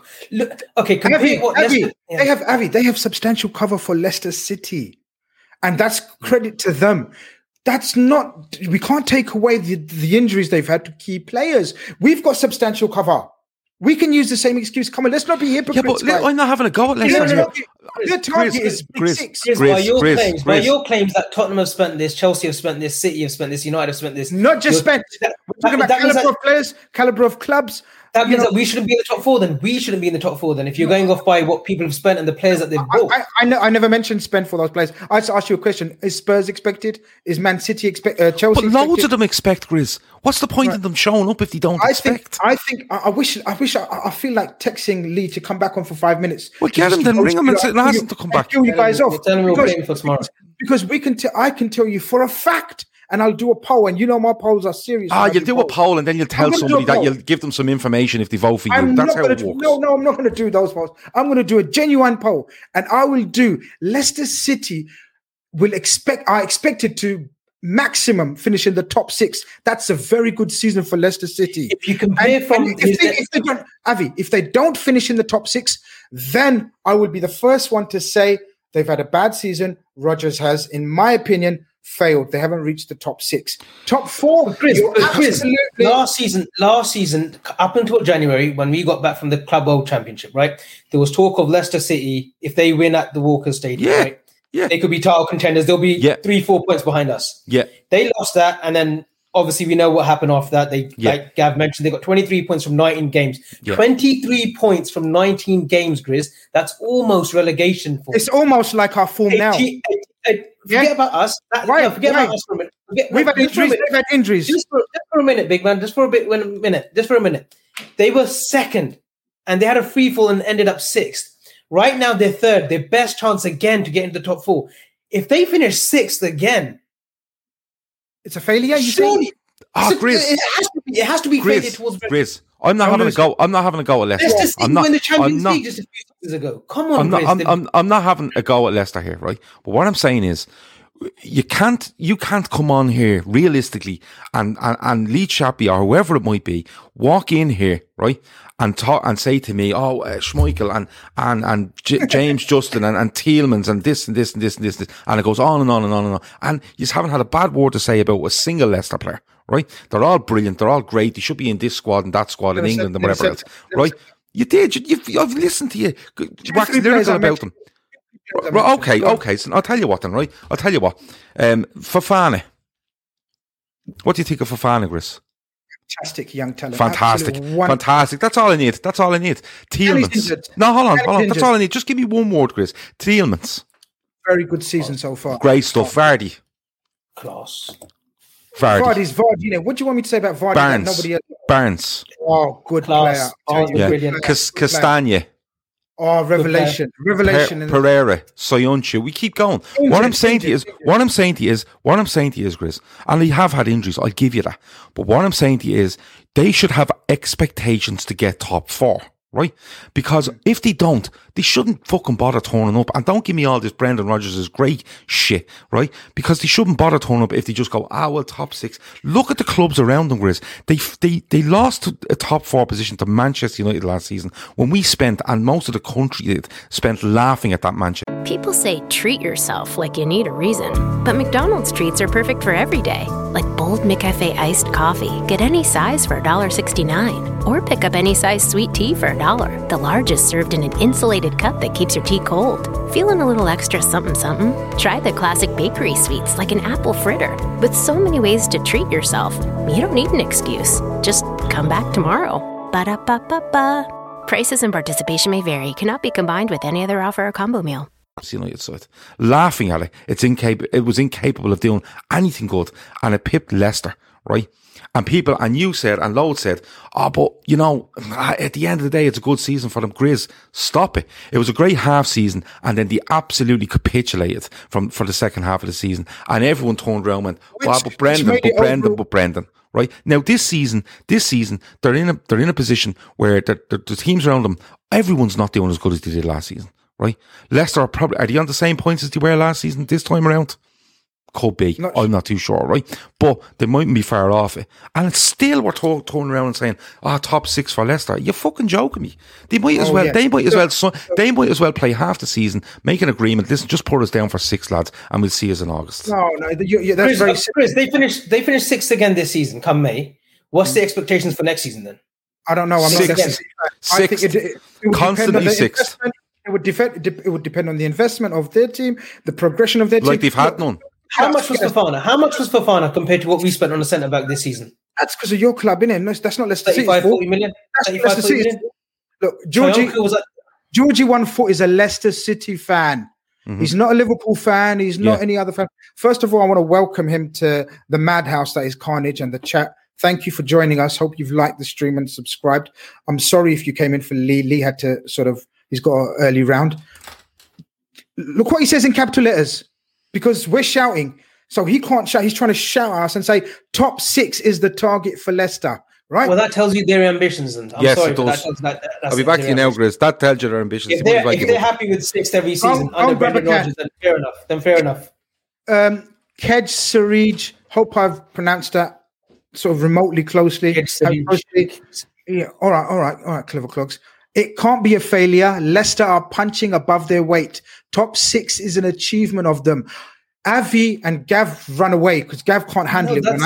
have substantial cover for Leicester City, and that's credit to them. That's not. We can't take away the injuries they've had to key players. We've got substantial cover. We can use the same excuse. Come on, let's not be hypocrites. Yeah, but I'm not having a go at Leicester. Their target is big six. By your claims that Tottenham have spent this, Chelsea have spent this, City have spent this, United have spent this. Not just spent. We're talking about calibre of players, calibre of clubs. That means that we shouldn't be in the top four then. If you're going off by what people have spent and the players that they've bought. I never mentioned spend for those players. I just asked you a question. Is Spurs expected? Is Man City Chelsea expected? But loads of them expect, Grizz. What's the point of them showing up if they don't expect? I feel like texting Lee to come back on for 5 minutes. Well, get him then. Ring him and ask him to come back. Kill you guys off. Because we can. I can tell you for a fact, and I'll do a poll, and you know my polls are serious. You'll do a poll, and then you'll tell somebody that you'll give them some information if they vote for you. That's how it works. No, I'm not going to do those polls. I'm going to do a genuine poll, and I will do Leicester City are expected to maximum finish in the top six. That's a very good season for Leicester City. If you compare if they don't finish in the top six, then I will be the first one to say they've had a bad season. Rodgers has, in my opinion, failed. They haven't reached the top six. Top four, Chris. Last season, up until January, when we got back from the Club World Championship, right, there was talk of Leicester City, if they win at the Walker Stadium, right? Yeah. They could be title contenders. They'll be 3-4 points behind us. Yeah. They lost that, and then obviously we know what happened after that. They, like Gav mentioned, they got 23 points from 19 games. Yeah. 23 points from 19 games, Grizz. That's almost relegation. It's almost like our form now. Forget about us. Forget about us for a minute. We've had injuries. Just for a minute, big man. Just for a minute. They were second and they had a free fall and ended up sixth. Right now, they're third, their best chance again to get into the top four. If they finish sixth again, it's a failure. You surely, Grizz, it has to be failure towards Grizz. I'm not having a go at Leicester. Leicester City won the Champions League just a few seasons ago. Come on, Grizz. I'm not having a go at Leicester here, right? But what I'm saying is, you can't come on here realistically and Lee Chappie or whoever it might be walk in here, right, and talk and say to me, Schmeichel and James Justin and Tielemans and this and this and this and this, and it goes on and on and on and on, and you just haven't had a bad word to say about a single Leicester player, right? They're all brilliant, they're all great, they should be in this squad and that squad in England and whatever else, right? You did, I've listened to you wax lyrical about them. Okay. So I'll tell you what then, right? Fofana. What do you think of Fofana, Chris? Fantastic young talent. Fantastic. That's all I need. Tielemans. No, hold on. That's all I need. Just give me one word, Chris. Tielemans. Very good season so far. Great stuff. Vardy. Class. Vardy. You know, what do you want me to say about Vardy? Barnes. Oh, good player. Brilliant. Castagne. Oh, revelation! Pereira, Soyuncu. We keep going. What I'm saying to you is, Grizz, and they have had injuries. I'll give you that. But what I'm saying to you is, they should have expectations to get top four, right? Because if they don't, they shouldn't fucking bother turning up. And don't give me all this Brendan Rodgers is great shit, right? Because they shouldn't bother turning up if they just go, top six. Look at the clubs around them, Grizz. They lost a top four position to Manchester United last season when we spent, and most of the country did, spent laughing at that Manchester. People say treat yourself like you need a reason, but McDonald's treats are perfect for every day. Like bold McCafe iced coffee. Get any size for $1.69 or pick up any size sweet tea for $1. The largest served in an insulated cup that keeps your tea cold. Feeling a little extra something? Try the classic bakery sweets like an apple fritter. With so many ways to treat yourself, you don't need an excuse. Just come back tomorrow. Ba-da-ba-ba-ba. Prices and participation may vary. Cannot be combined with any other offer or combo meal. United side laughing at it. It was incapable of doing anything good, and it pipped Leicester, right? And people, and you said, and Lode said, but you know, at the end of the day, it's a good season for them. Grizz, stop it. It was a great half season, and then they absolutely capitulated for the second half of the season, and everyone turned around and went, but Brendan. Right now, this season, they're in a position where the teams around them, everyone's not doing as good as they did last season. Right, Leicester are they on the same points as they were last season this time around? Could be. I'm not too sure, right? But they mightn't be far off it. And still we're turning around and saying, top six for Leicester. You're fucking joking me. They might as well play half the season, make an agreement. Listen, just put us down for six, lads, and we'll see us in August. No, that's very serious. They finished sixth again this season, come May. What's the expectations for next season then? I don't know. I'm constantly sixth. It would depend on the investment of their team, the progression of their team. Like they've had none. How much was Fofana compared to what we spent on a centre-back this season? That's because of your club, innit? No, that's not Leicester City. 40 million. That's Leicester City. Look, Georgie 140 is a Leicester City fan. Mm-hmm. He's not a Liverpool fan. He's not any other fan. First of all, I want to welcome him to the madhouse that is Carnage and the chat. Thank you for joining us. Hope you've liked the stream and subscribed. I'm sorry if you came in for Lee. Lee had to he's got an early round. Look what he says in capital letters, because we're shouting. So he can't shout. He's trying to shout at us and say top six is the target for Leicester, right? Well, that tells you their ambitions. And it does. I'll be back to you now, Grizz. That tells you their ambitions. If they're happy with sixth every season under Brendan Rodgers, then fair enough. Kedge Sarij, hope I've pronounced that sort of remotely closely. Yeah, all right, clever clogs. It can't be a failure. Leicester are punching above their weight. Top six is an achievement of them. Avi and Gav run away because Gav can't handle it. Let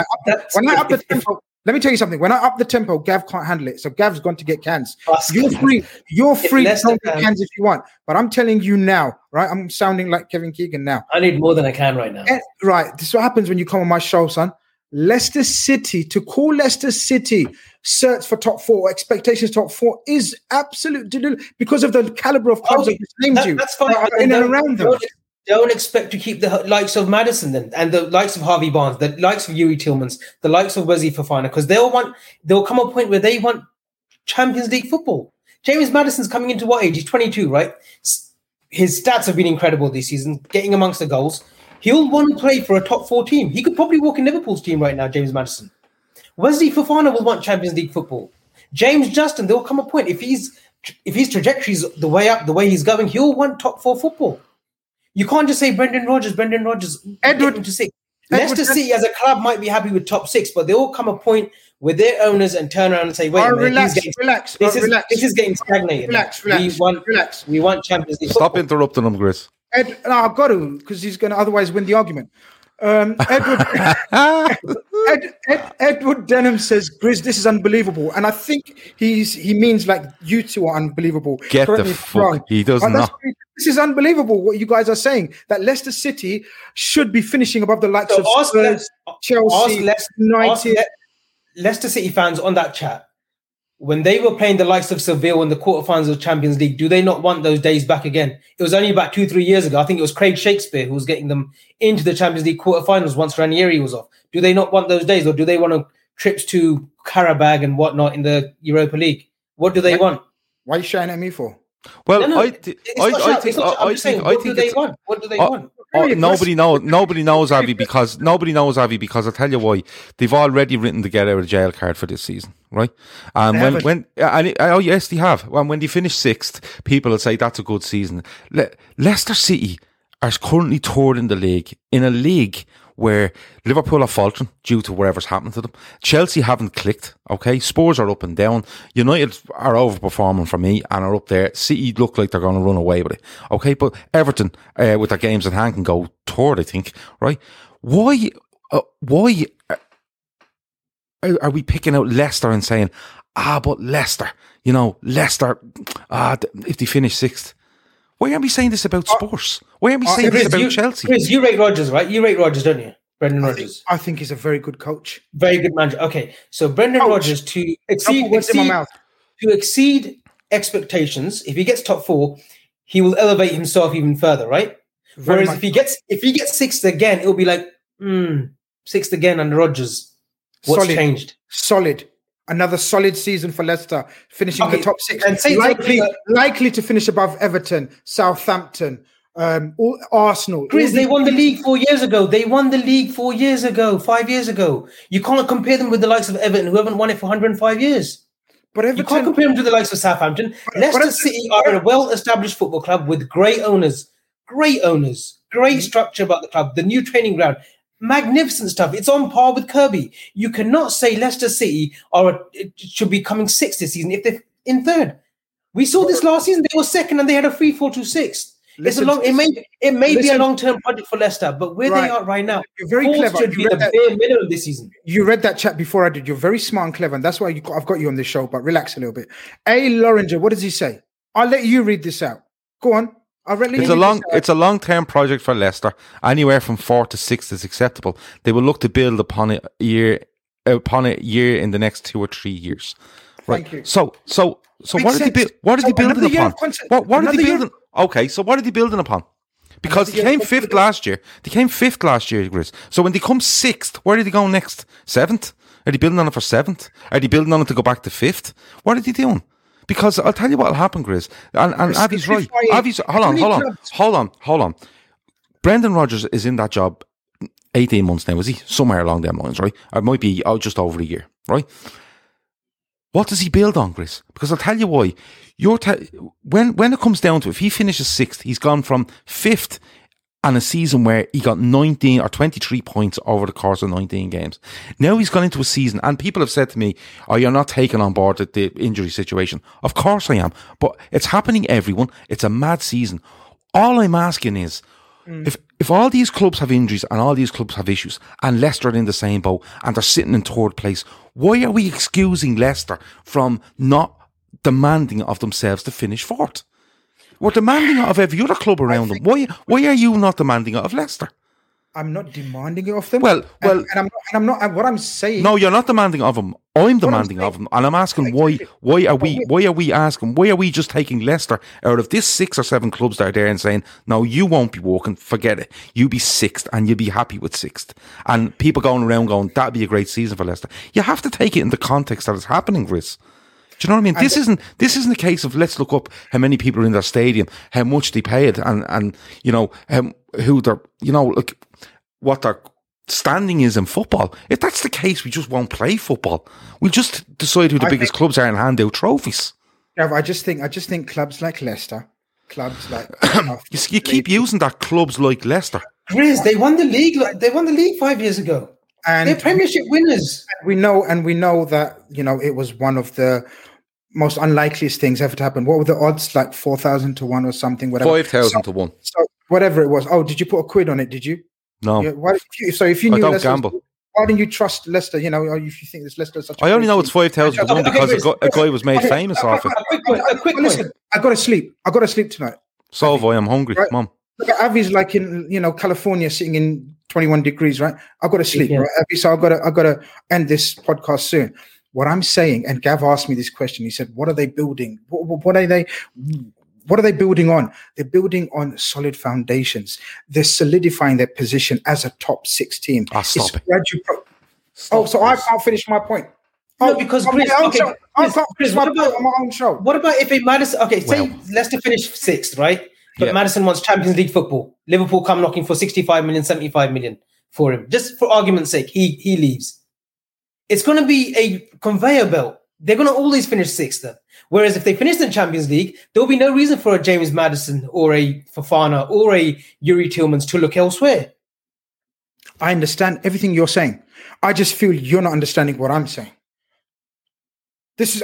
me tell you something. When I up the tempo, Gav can't handle it. So Gav's gone to get cans. You're free. Don't get cans if you want. But I'm telling you now, right? I'm sounding like Kevin Keegan now. I need more than I can right now. Right. This is what happens when you come on my show, son. Leicester City, to call Leicester City search for top four, expectations top four is absolute diddle because of the caliber of clubs that named you. That's fine. Don't expect to keep the likes of Maddison then, and the likes of Harvey Barnes, the likes of Youri Tielemans, the likes of Wesley Fofana, because they'll come a point where they want Champions League football. James Maddison's coming into what age? He's 22, right? His stats have been incredible this season, getting amongst the goals. He'll want to play for a top four team. He could probably walk in Liverpool's team right now, James Maddison. Wesley Fofana will want Champions League football. James Justin, there'll come a point. If his trajectory's the way up, the way he's going, he'll want top four football. You can't just say Brendan Rodgers. Edward into six. Leicester City as a club might be happy with top six, but they all come a point with their owners and turn around and say, wait a minute, this is getting stagnated. Relax. We want Champions League football. Stop interrupting him, Grizz. I've got him because he's going to otherwise win the argument. Edward Denham says, Grizz, this is unbelievable. And I think he means like you two are unbelievable. Get the fuck. He does not. This is unbelievable what you guys are saying, that Leicester City should be finishing above the likes of Spurs, Chelsea, United. Leicester City fans on that chat, when they were playing the likes of Seville in the quarterfinals of Champions League, do they not want those days back again? It was only about 2-3 years ago. I think it was Craig Shakespeare who was getting them into the Champions League quarterfinals once Ranieri was off. Do they not want those days, or do they want trips to Karabag and whatnot in the Europa League? What do they want? Why are you shouting at me for? Well, no, I think what do they want? Nobody knows, Avi, because I'll tell you why. They've already written the get out of jail card for this season, right? And yes, they have. And when they finish sixth, people will say that's a good season. Leicester City are currently third in the league, in a league where Liverpool are faltering due to whatever's happened to them. Chelsea haven't clicked, okay? Spurs are up and down. United are overperforming for me and are up there. City look like they're going to run away with it, okay? But Everton, with their games at hand, can go third, I think, right? Why are we picking out Leicester and saying, but Leicester, if they finish sixth? Why aren't we saying this about Spurs? Why aren't we saying this about Chelsea? Chris, you rate Rodgers, right? You rate Rodgers, don't you? Brendan Rodgers. I think he's a very good coach. Very good manager. Okay, so Brendan Rodgers, to exceed expectations, if he gets top four, he will elevate himself even further, right? Whereas if he gets sixth again, it'll be like, sixth again under Rodgers. What's changed? Solid. Another solid season for Leicester, finishing the top six. And likely to finish above Everton, Southampton, Arsenal. Grizz, they won the league 4 years ago. 5 years ago. You can't compare them with the likes of Everton, who haven't won it for 105 years. But Everton, you can't compare them to the likes of Southampton. Leicester City are a well-established football club with great owners, great structure about the club, the new training ground. Magnificent stuff. It's on par with Kirby. You cannot say Leicester City should be coming sixth this season if they're in third. We saw this last season. They were second and they had a 3-4 to sixth. It may be a long-term project for Leicester, but where they are right now, you're very clever. Should be the bare minimum this season. You read that chat before I did. You're very smart and clever, and that's why I've got you on this show, but relax a little bit. A. Loringer, what does he say? I'll let you read this out. Go on. It's a long-term project for Leicester. Anywhere from 4th to 6th is acceptable. They will look to build upon it year in the next 2 or 3 years. Right. Thank you. So what are they building upon? Okay, so what are they building upon? Because they came fifth last year. Grizz. So when they come sixth, where are they going next? 7th? Are they building on it for 7th? Are they building on it to go back to 5th? What are they doing? Because I'll tell you what will happen, Grizz. And Avi's right. Hold on. Brendan Rodgers is in that job 18 months now, is he? Somewhere along them lines, right? It might be just over a year, right? What does he build on, Grizz? Because I'll tell you why. When it comes down to it, if he finishes 6th, he's gone from 5th and a season where he got 19 or 23 points over the course of 19 games. Now he's gone into a season, and people have said to me, you're not taking on board the injury situation. Of course I am, but it's happening everyone. It's a mad season. All I'm asking is, if all these clubs have injuries and all these clubs have issues, and Leicester are in the same boat, and they're sitting in third place, why are we excusing Leicester from not demanding of themselves to finish fourth? We're demanding it of every other club around them. Why are you not demanding it of Leicester? I'm not demanding it of them. Well, and I'm not. What I'm saying. No, you're not demanding it of them. I'm demanding it of them, and I'm asking why are we? Why are we asking? Why are we just taking Leicester out of this 6 or 7 clubs that are there and saying, no, you won't be walking. Forget it. You be 6th, and you'll be happy with 6th. And people going around going, that'd be a great season for Leicester. You have to take it in the context that it's happening, Chris. Do you know what I mean? This isn't a case of let's look up how many people are in their stadium, how much they paid, and you know who they're, you know, like what their standing is in football. If that's the case, we just won't play football. We'll just decide who the biggest clubs are and hand out trophies. I just think clubs like Leicester, clubs like you keep using that, clubs like Leicester. Grizz, they won the league. They won the league 5 years ago. And they're Premiership winners. We know that, you know, it was one of the most unlikeliest things ever to happen. What were the odds? Like 4,000 to 1 or something. Whatever. 5,000 to 1. So whatever it was. Oh, did you put a quid on it? Did you? No. Yeah, if you knew, I don't gamble. Why didn't you trust Leicester? You know, if you think this Leicester is such a... I only know it's 5,000 to 1 because a guy was made famous off it. A quick point. Listen, I've got to sleep. I've got to sleep tonight. So have I. I'm hungry. Right? Mom. Look, Avi's like in, you know, California, sitting in 21 degrees, right? I've got to sleep, right, Avi? So I've got to end this podcast soon. What I'm saying, and Gav asked me this question. He said, what are they building? What are they building on? They're building on solid foundations. They're solidifying their position as a top six team. I can't finish my point. No, because Chris, what about if it Madison? Okay, say Leicester finish sixth, right? But Madison wants Champions League football. Liverpool come knocking for 65 million, 75 million for him. Just for argument's sake, he leaves. It's going to be a conveyor belt. They're going to always finish sixth then. Whereas if they finish in Champions League, there will be no reason for a James Maddison or a Fofana or a Youri Tielemans to look elsewhere. I understand everything you're saying. I just feel you're not understanding what I'm saying.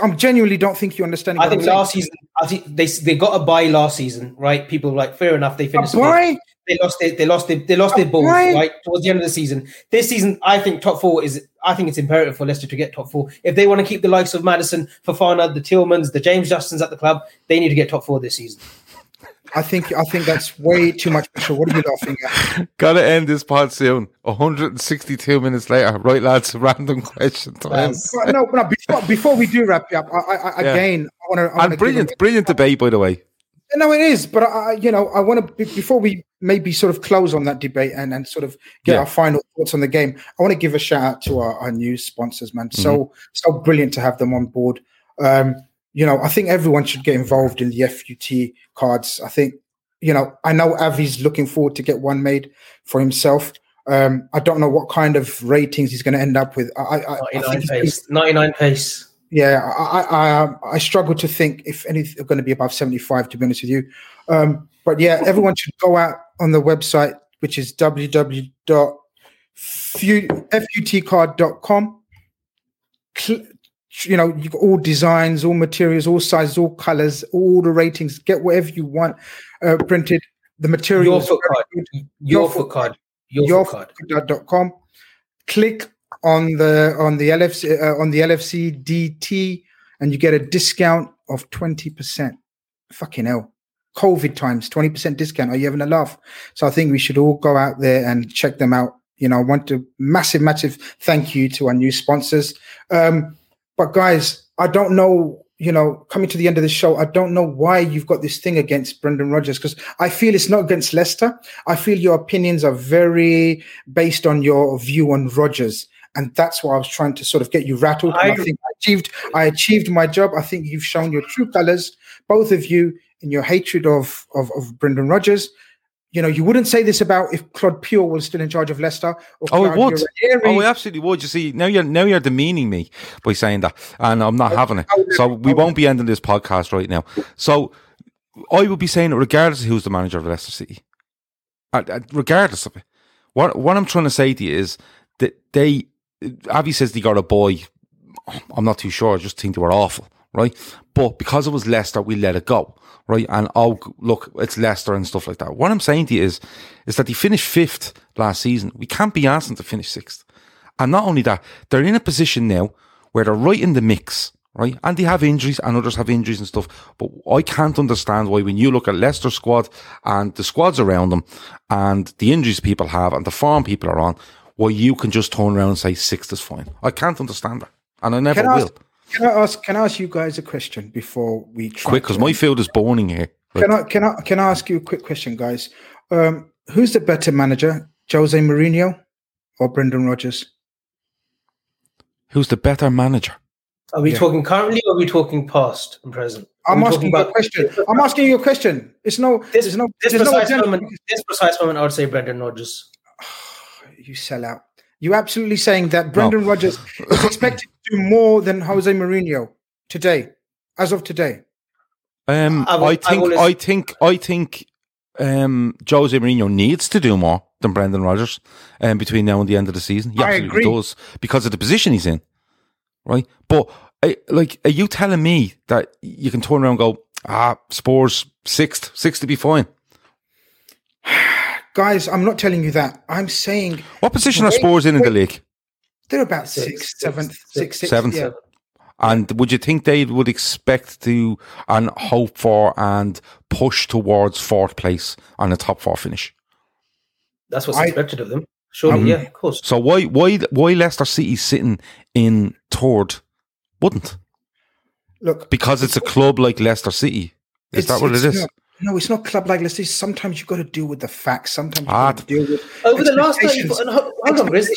I genuinely don't think you're understanding. I think last season, they got a bye last season, right? People were like, fair enough, they finished. They lost their balls, right? Towards the end of the season. This season, I think top four I think it's imperative for Leicester to get top four. If they want to keep the likes of Maddison, Fofana, the Tielemans, the James Justins at the club, they need to get top four this season. I think that's way too much pressure. What are you laughing at? Gotta end this pod soon. 162 minutes later, right, lads? Random question time. Before we do wrap it up, again, I want to. And brilliant debate, by the way. No, it is, but I want to, before we maybe sort of close on that debate and sort of get our final thoughts on the game. I want to give a shout out to our new sponsors, man. Mm-hmm. So brilliant to have them on board. You know, I think everyone should get involved in the FUT cards. I think, you know, I know Avi's looking forward to get one made for himself. I don't know what kind of ratings he's going to end up with. 99 pace. Yeah, I struggle to think if anything going to be above 75, to be honest with you. But yeah, everyone should go out on the website, which is www.futcard.com. You know, you've got all designs, all materials, all sizes, all colors, all the ratings. Get whatever you want printed. The material. Your foot card. Click on the LFC LFC DT, and you get a discount of 20%. Fucking hell, COVID times 20% discount. Are you having a laugh? So I think we should all go out there and check them out. You know, I want to massive thank you to our new sponsors. But guys, I don't know, you know, coming to the end of the show, I don't know why you've got this thing against Brendan Rodgers, because I feel it's not against Leicester. I feel your opinions are very based on your view on Rodgers. And that's why I was trying to sort of get you rattled. And I think I achieved my job. I think you've shown your true colors, both of you, in your hatred of Brendan Rodgers. You know, you wouldn't say this about if Claude Puel was still in charge of Leicester. Or I would. I absolutely would. You see, now you're demeaning me by saying that, and I'm not having it. So we won't be ending this podcast right now. So I would be saying it regardless of who's the manager of Leicester City, regardless of it. What I'm trying to say to you is that Avi says they got a boy. I'm not too sure. I just think they were awful, right? But because it was Leicester, we let it go. Right, and oh look, it's Leicester and stuff like that. What I'm saying to you is that they finished fifth last season. We can't be asking to finish sixth. And not only that, they're in a position now where they're right in the mix, right? And they have injuries and others have injuries and stuff. But I can't understand why when you look at Leicester's squad and the squads around them and the injuries people have and the form people are on, why you can just turn around and say sixth is fine. I can't understand that. And I never will. Can I ask you guys a question before we try? Quick, because my field is burning here. Right. Can I ask you a quick question, guys? Who's the better manager, Jose Mourinho or Brendan Rodgers? Who's the better manager? Are we talking currently, or are we talking past and present? I'm asking you a question. I'm asking you a question. It's no. This precise moment, I would say Brendan Rodgers. You sell out. You're absolutely saying that Brendan Rodgers is expected to do more than Jose Mourinho today, as of today. I think Jose Mourinho needs to do more than Brendan Rodgers, between now and the end of the season. He absolutely does, because of the position he's in. Right, but are you telling me that you can turn around and go, Spurs sixth to be fine? Guys, I'm not telling you that. I'm saying, what position are Spurs in the league? They're about sixth, seventh. Yeah. And would you think they would expect to and hope for and push towards fourth place and a top four finish? That's what's expected of them. Surely, yeah, of course. So why Leicester City sitting in third wouldn't? Look, because it's a club like Leicester City. Is that what it is? No, it's not club like Leicester City. Sometimes you've got to deal with the facts. Sometimes you've got to deal with over the last 30, hold on, Grizz,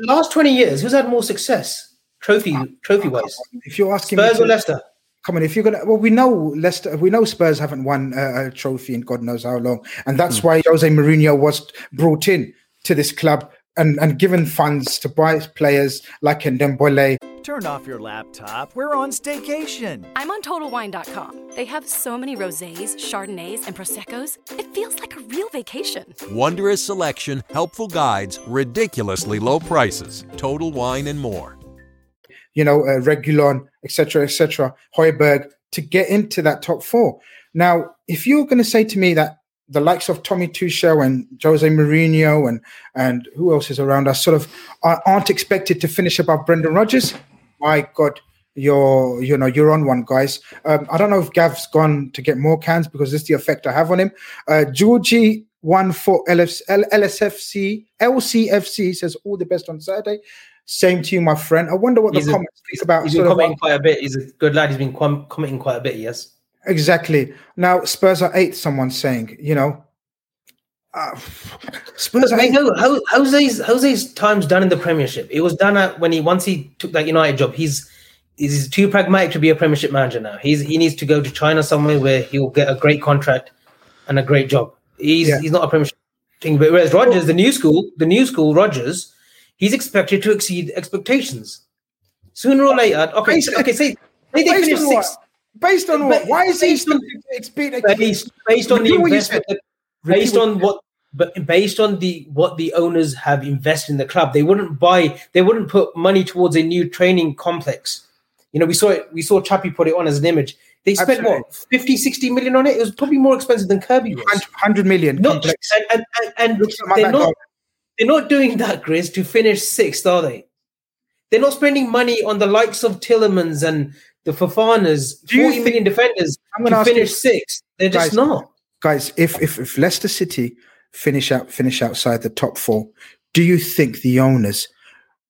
last 20 years, who's had more success trophy wise? If you're asking Spurs or Leicester. Come on, if you're gonna, we know Spurs haven't won a trophy in God knows how long, and that's why Jose Mourinho was brought in to this club and given funds to buy players like Ndembele. Turn off your laptop. We're on staycation. I'm on TotalWine.com. They have so many rosés, chardonnays, and prosecco's. It feels like a real vacation. Wondrous selection, helpful guides, ridiculously low prices. Total Wine and more. You know, Reguilon, etc., Højbjerg, to get into that top four. Now, if you're going to say to me that the likes of Tommy Tuchel and Jose Mourinho and who else is around us sort of aren't expected to finish above Brendan Rodgers, my God, you're on one, guys. I don't know if Gav's gone to get more cans, because this is the effect I have on him. Georgie won for LCFC says all the best on Saturday. Same to you, my friend. I wonder what the comments think about. He's been commenting quite a bit. He's a good lad. He's been commenting quite a bit. Yes. Exactly. Now Spurs are 8th. Someone's saying, Spurs are 8th. No, Jose's time's done in the Premiership. It was done once he took that United job. He's too pragmatic to be a Premiership manager now. He needs to go to China somewhere where he'll get a great contract and a great job. He's not a Premiership thing. But whereas Rodgers, the new school Rodgers, he's expected to exceed expectations sooner or later. Okay. Say they finish 6th. Based on what? Why is he based on what the owners have invested in the club? They wouldn't put money towards a new training complex. We saw Chappie put it on as an image. They spent what, 50, 60 million on it? It was probably more expensive than Kirby was. 100 million complex. And they're not doing that, Grizz, to finish 6th, are they? They're not spending money on the likes of Tielemans and the Fofanas, 40 million defenders, to finish 6th. They're just not. Guys, if Leicester City finish outside the top four, do you think the owners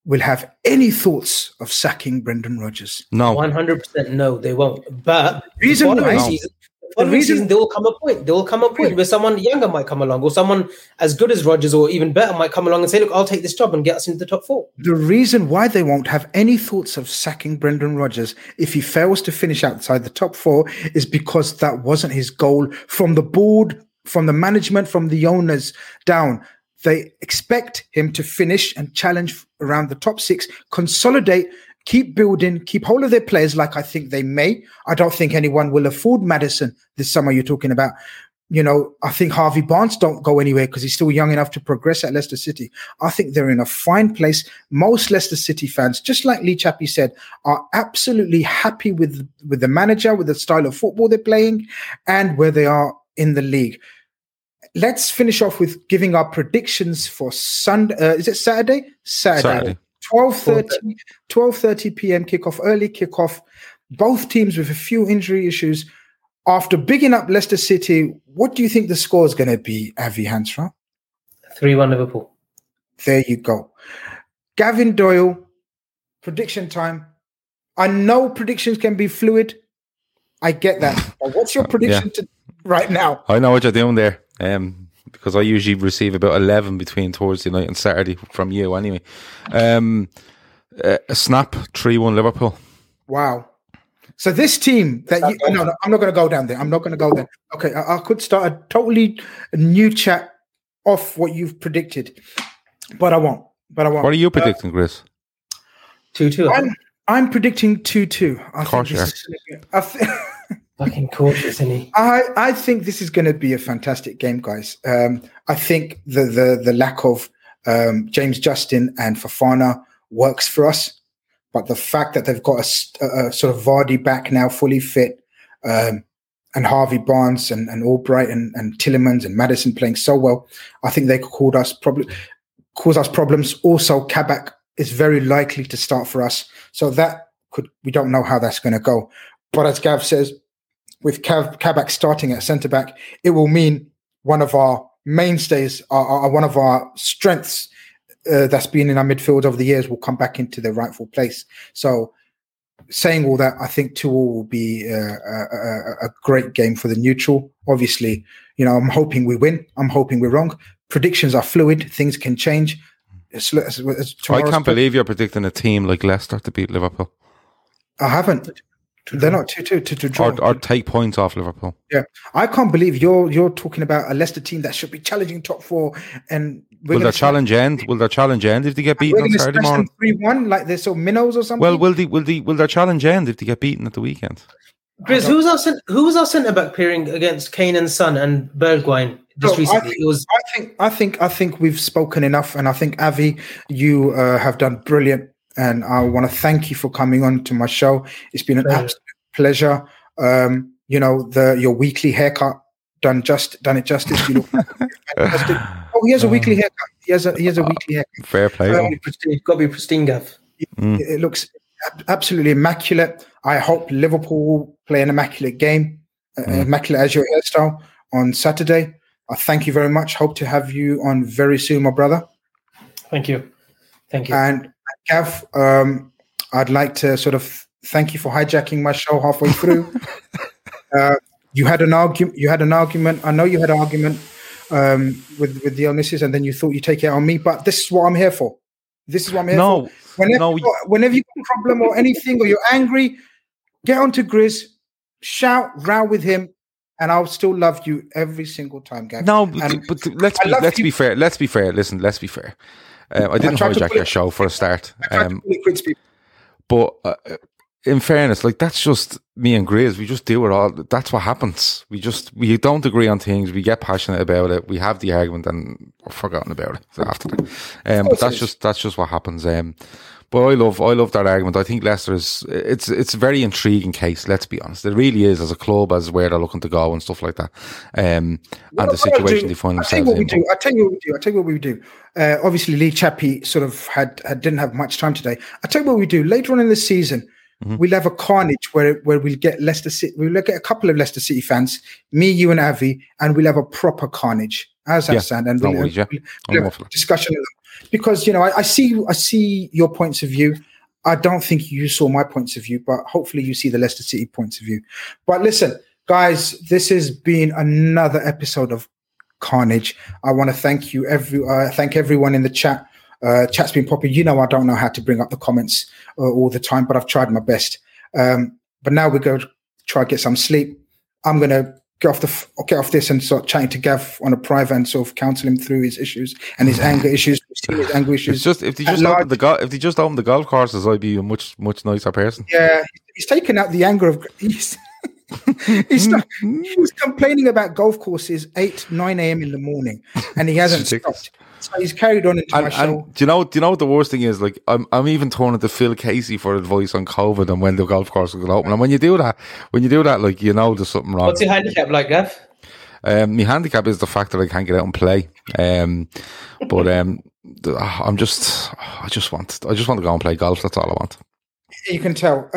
will have any thoughts of sacking Brendan Rodgers? No. 100% no, they won't. But the reason there will come a point. There will come a point where someone younger might come along, or someone as good as Rodgers or even better might come along and say, look, I'll take this job and get us into the top four. The reason why they won't have any thoughts of sacking Brendan Rodgers if he fails to finish outside the top four is because that wasn't his goal from the board, from the management, from the owners down. They expect him to finish and challenge around the top 6, consolidate, keep building, keep hold of their players like I think they may. I don't think anyone will afford Maddison this summer you're talking about. I think Harvey Barnes don't go anywhere because he's still young enough to progress at Leicester City. I think they're in a fine place. Most Leicester City fans, just like Lee Chappie said, are absolutely happy with the manager, with the style of football they're playing and where they are in the league. Let's finish off with giving our predictions for Sunday. Is it Saturday? Saturday. 12:30 p.m. kickoff, early kickoff. Both teams with a few injury issues. After bigging up Leicester City, what do you think the score is going to be, Avi Hansra? 3-1 Liverpool. There you go. Gavin Doyle, prediction time. I know predictions can be fluid. I get that. But what's your prediction right now? I know what you're doing there. Because I usually receive about 11 between Thursday night and Saturday from you anyway. A snap, 3-1 Liverpool. Wow. So this team that you, no, I'm not going to go down there. I'm not going to go there. Okay, I could start a totally new chat off what you've predicted, but I won't. What are you predicting, Chris? 2-2. I'm predicting 2-2. Fucking cautious, isn't he? I think this is going to be a fantastic game, guys. I think the lack of James Justin and Fofana works for us. But the fact that they've got a sort of Vardy back now, fully fit, and Harvey Barnes and Albright and Tielemans and Maddison playing so well, I think they could cause us problems. Also, Kabak is very likely to start for us. So we don't know how that's going to go. But as Gav says, with Kabak starting at centre-back, it will mean one of our mainstays, one of our strengths, that's been in our midfield over the years, will come back into their rightful place. So saying all that, I think 2-2 will be a great game for the neutral. Obviously, you know, I'm hoping we win. I'm hoping we're wrong. Predictions are fluid. Things can change. I can't believe you're predicting a team like Leicester to beat Liverpool. I haven't. They're not 2-2 to draw. Or take points off Liverpool. Yeah. I can't believe you're talking about a Leicester team that should be challenging top four. And will their challenge end? Will their challenge end if they get beaten on Saturday morning? 3-1, like they're so minnows or something? Well, will their challenge end if they get beaten at the weekend? Chris, who was our centre-back pairing against Kane and Son and Bergwijn just recently? I think we've spoken enough, and I think, Avi, you have done brilliant. And I want to thank you for coming on to my show. It's been an absolute pleasure. You know, your weekly haircut done it justice. You know, fantastic. Oh, he has a weekly haircut. He has a weekly haircut. Fair play. It's got to be pristine, Gav. It looks absolutely immaculate. I hope Liverpool will play an immaculate game, immaculate as your hairstyle on Saturday. I thank you very much. Hope to have you on very soon, my brother. Thank you. And Gav, I'd like to sort of thank you for hijacking my show halfway through. You had an argument. I know you had an argument with the illnesses, and then you thought you'd take it on me. But this is what I'm here for. This is what I'm here for. Whenever you've got a problem or anything, or you're angry, get onto Grizz, shout, row with him, and I'll still love you every single time, Gav. No, but let's be fair. Let's be fair. Listen, let's be fair. I didn't hijack your show for a start, but in fairness, like, that's just me and Grizz. We just do it all. That's what happens. We don't agree on things. We get passionate about it. We have the argument, and I've forgotten about it after that. But that's just what happens. But I love that argument. I think Leicester it's a very intriguing case. Let's be honest, it really is, as a club, as where they're looking to go and stuff like that. And the situation they find themselves in. I tell you what we do. Obviously, Lee Chappie sort of didn't have much time today. I tell you what we do later on in the season. Mm-hmm. We'll have a carnage where we'll get Leicester City. We'll get a couple of Leicester City fans, me, you, and Avi, and we'll have a proper carnage. We'll have a discussion. Because, you know, I see your points of view. I don't think you saw my points of view, but hopefully you see the Leicester City points of view. But listen, guys, this has been another episode of Carnage. I want to thank you. Thank everyone in the chat. Chat's been popular. You know, I don't know how to bring up the comments all the time, but I've tried my best. But now we go try to get some sleep. I'm going to get off this and start chatting to Gav on a private and sort of counsel him through his issues and his anger issues. It's just if they just opened the golf courses, I'd be a much nicer person. Yeah, he's taken out the anger of. He was complaining about golf courses 8-9 a.m. in the morning, and he hasn't stopped. So he's carried on into my show. Do you know what the worst thing is? Like, I'm even turning to Phil Casey for advice on COVID and when the golf course will open. And when you do that, like, you know there's something wrong. What's your handicap like, Gav? My handicap is the fact that I can't get out and play. I just want to go and play golf. That's all I want. You can tell.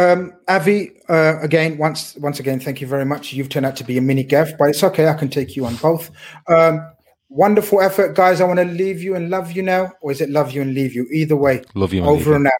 Avi, again, once again, thank you very much. You've turned out to be a mini Gav, but it's okay. I can take you on both. Wonderful effort, guys. I want to leave you and love you now, or is it love you and leave you? Either way, love you. Over and out.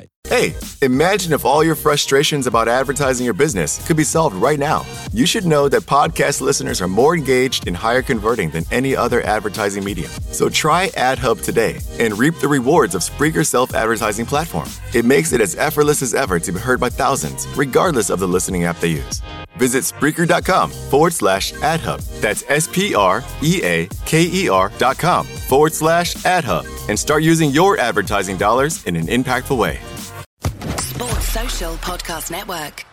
Hey, imagine if all your frustrations about advertising your business could be solved right now. You should know that podcast listeners are more engaged and higher converting than any other advertising medium. So try AdHub today and reap the rewards of Spreaker's self-advertising platform. It makes it as effortless as ever to be heard by thousands, regardless of the listening app they use. Visit Spreaker.com/AdHub. That's SPREAKER.com/AdHub and start using your advertising dollars in an impactful way. Sports Social Podcast Network.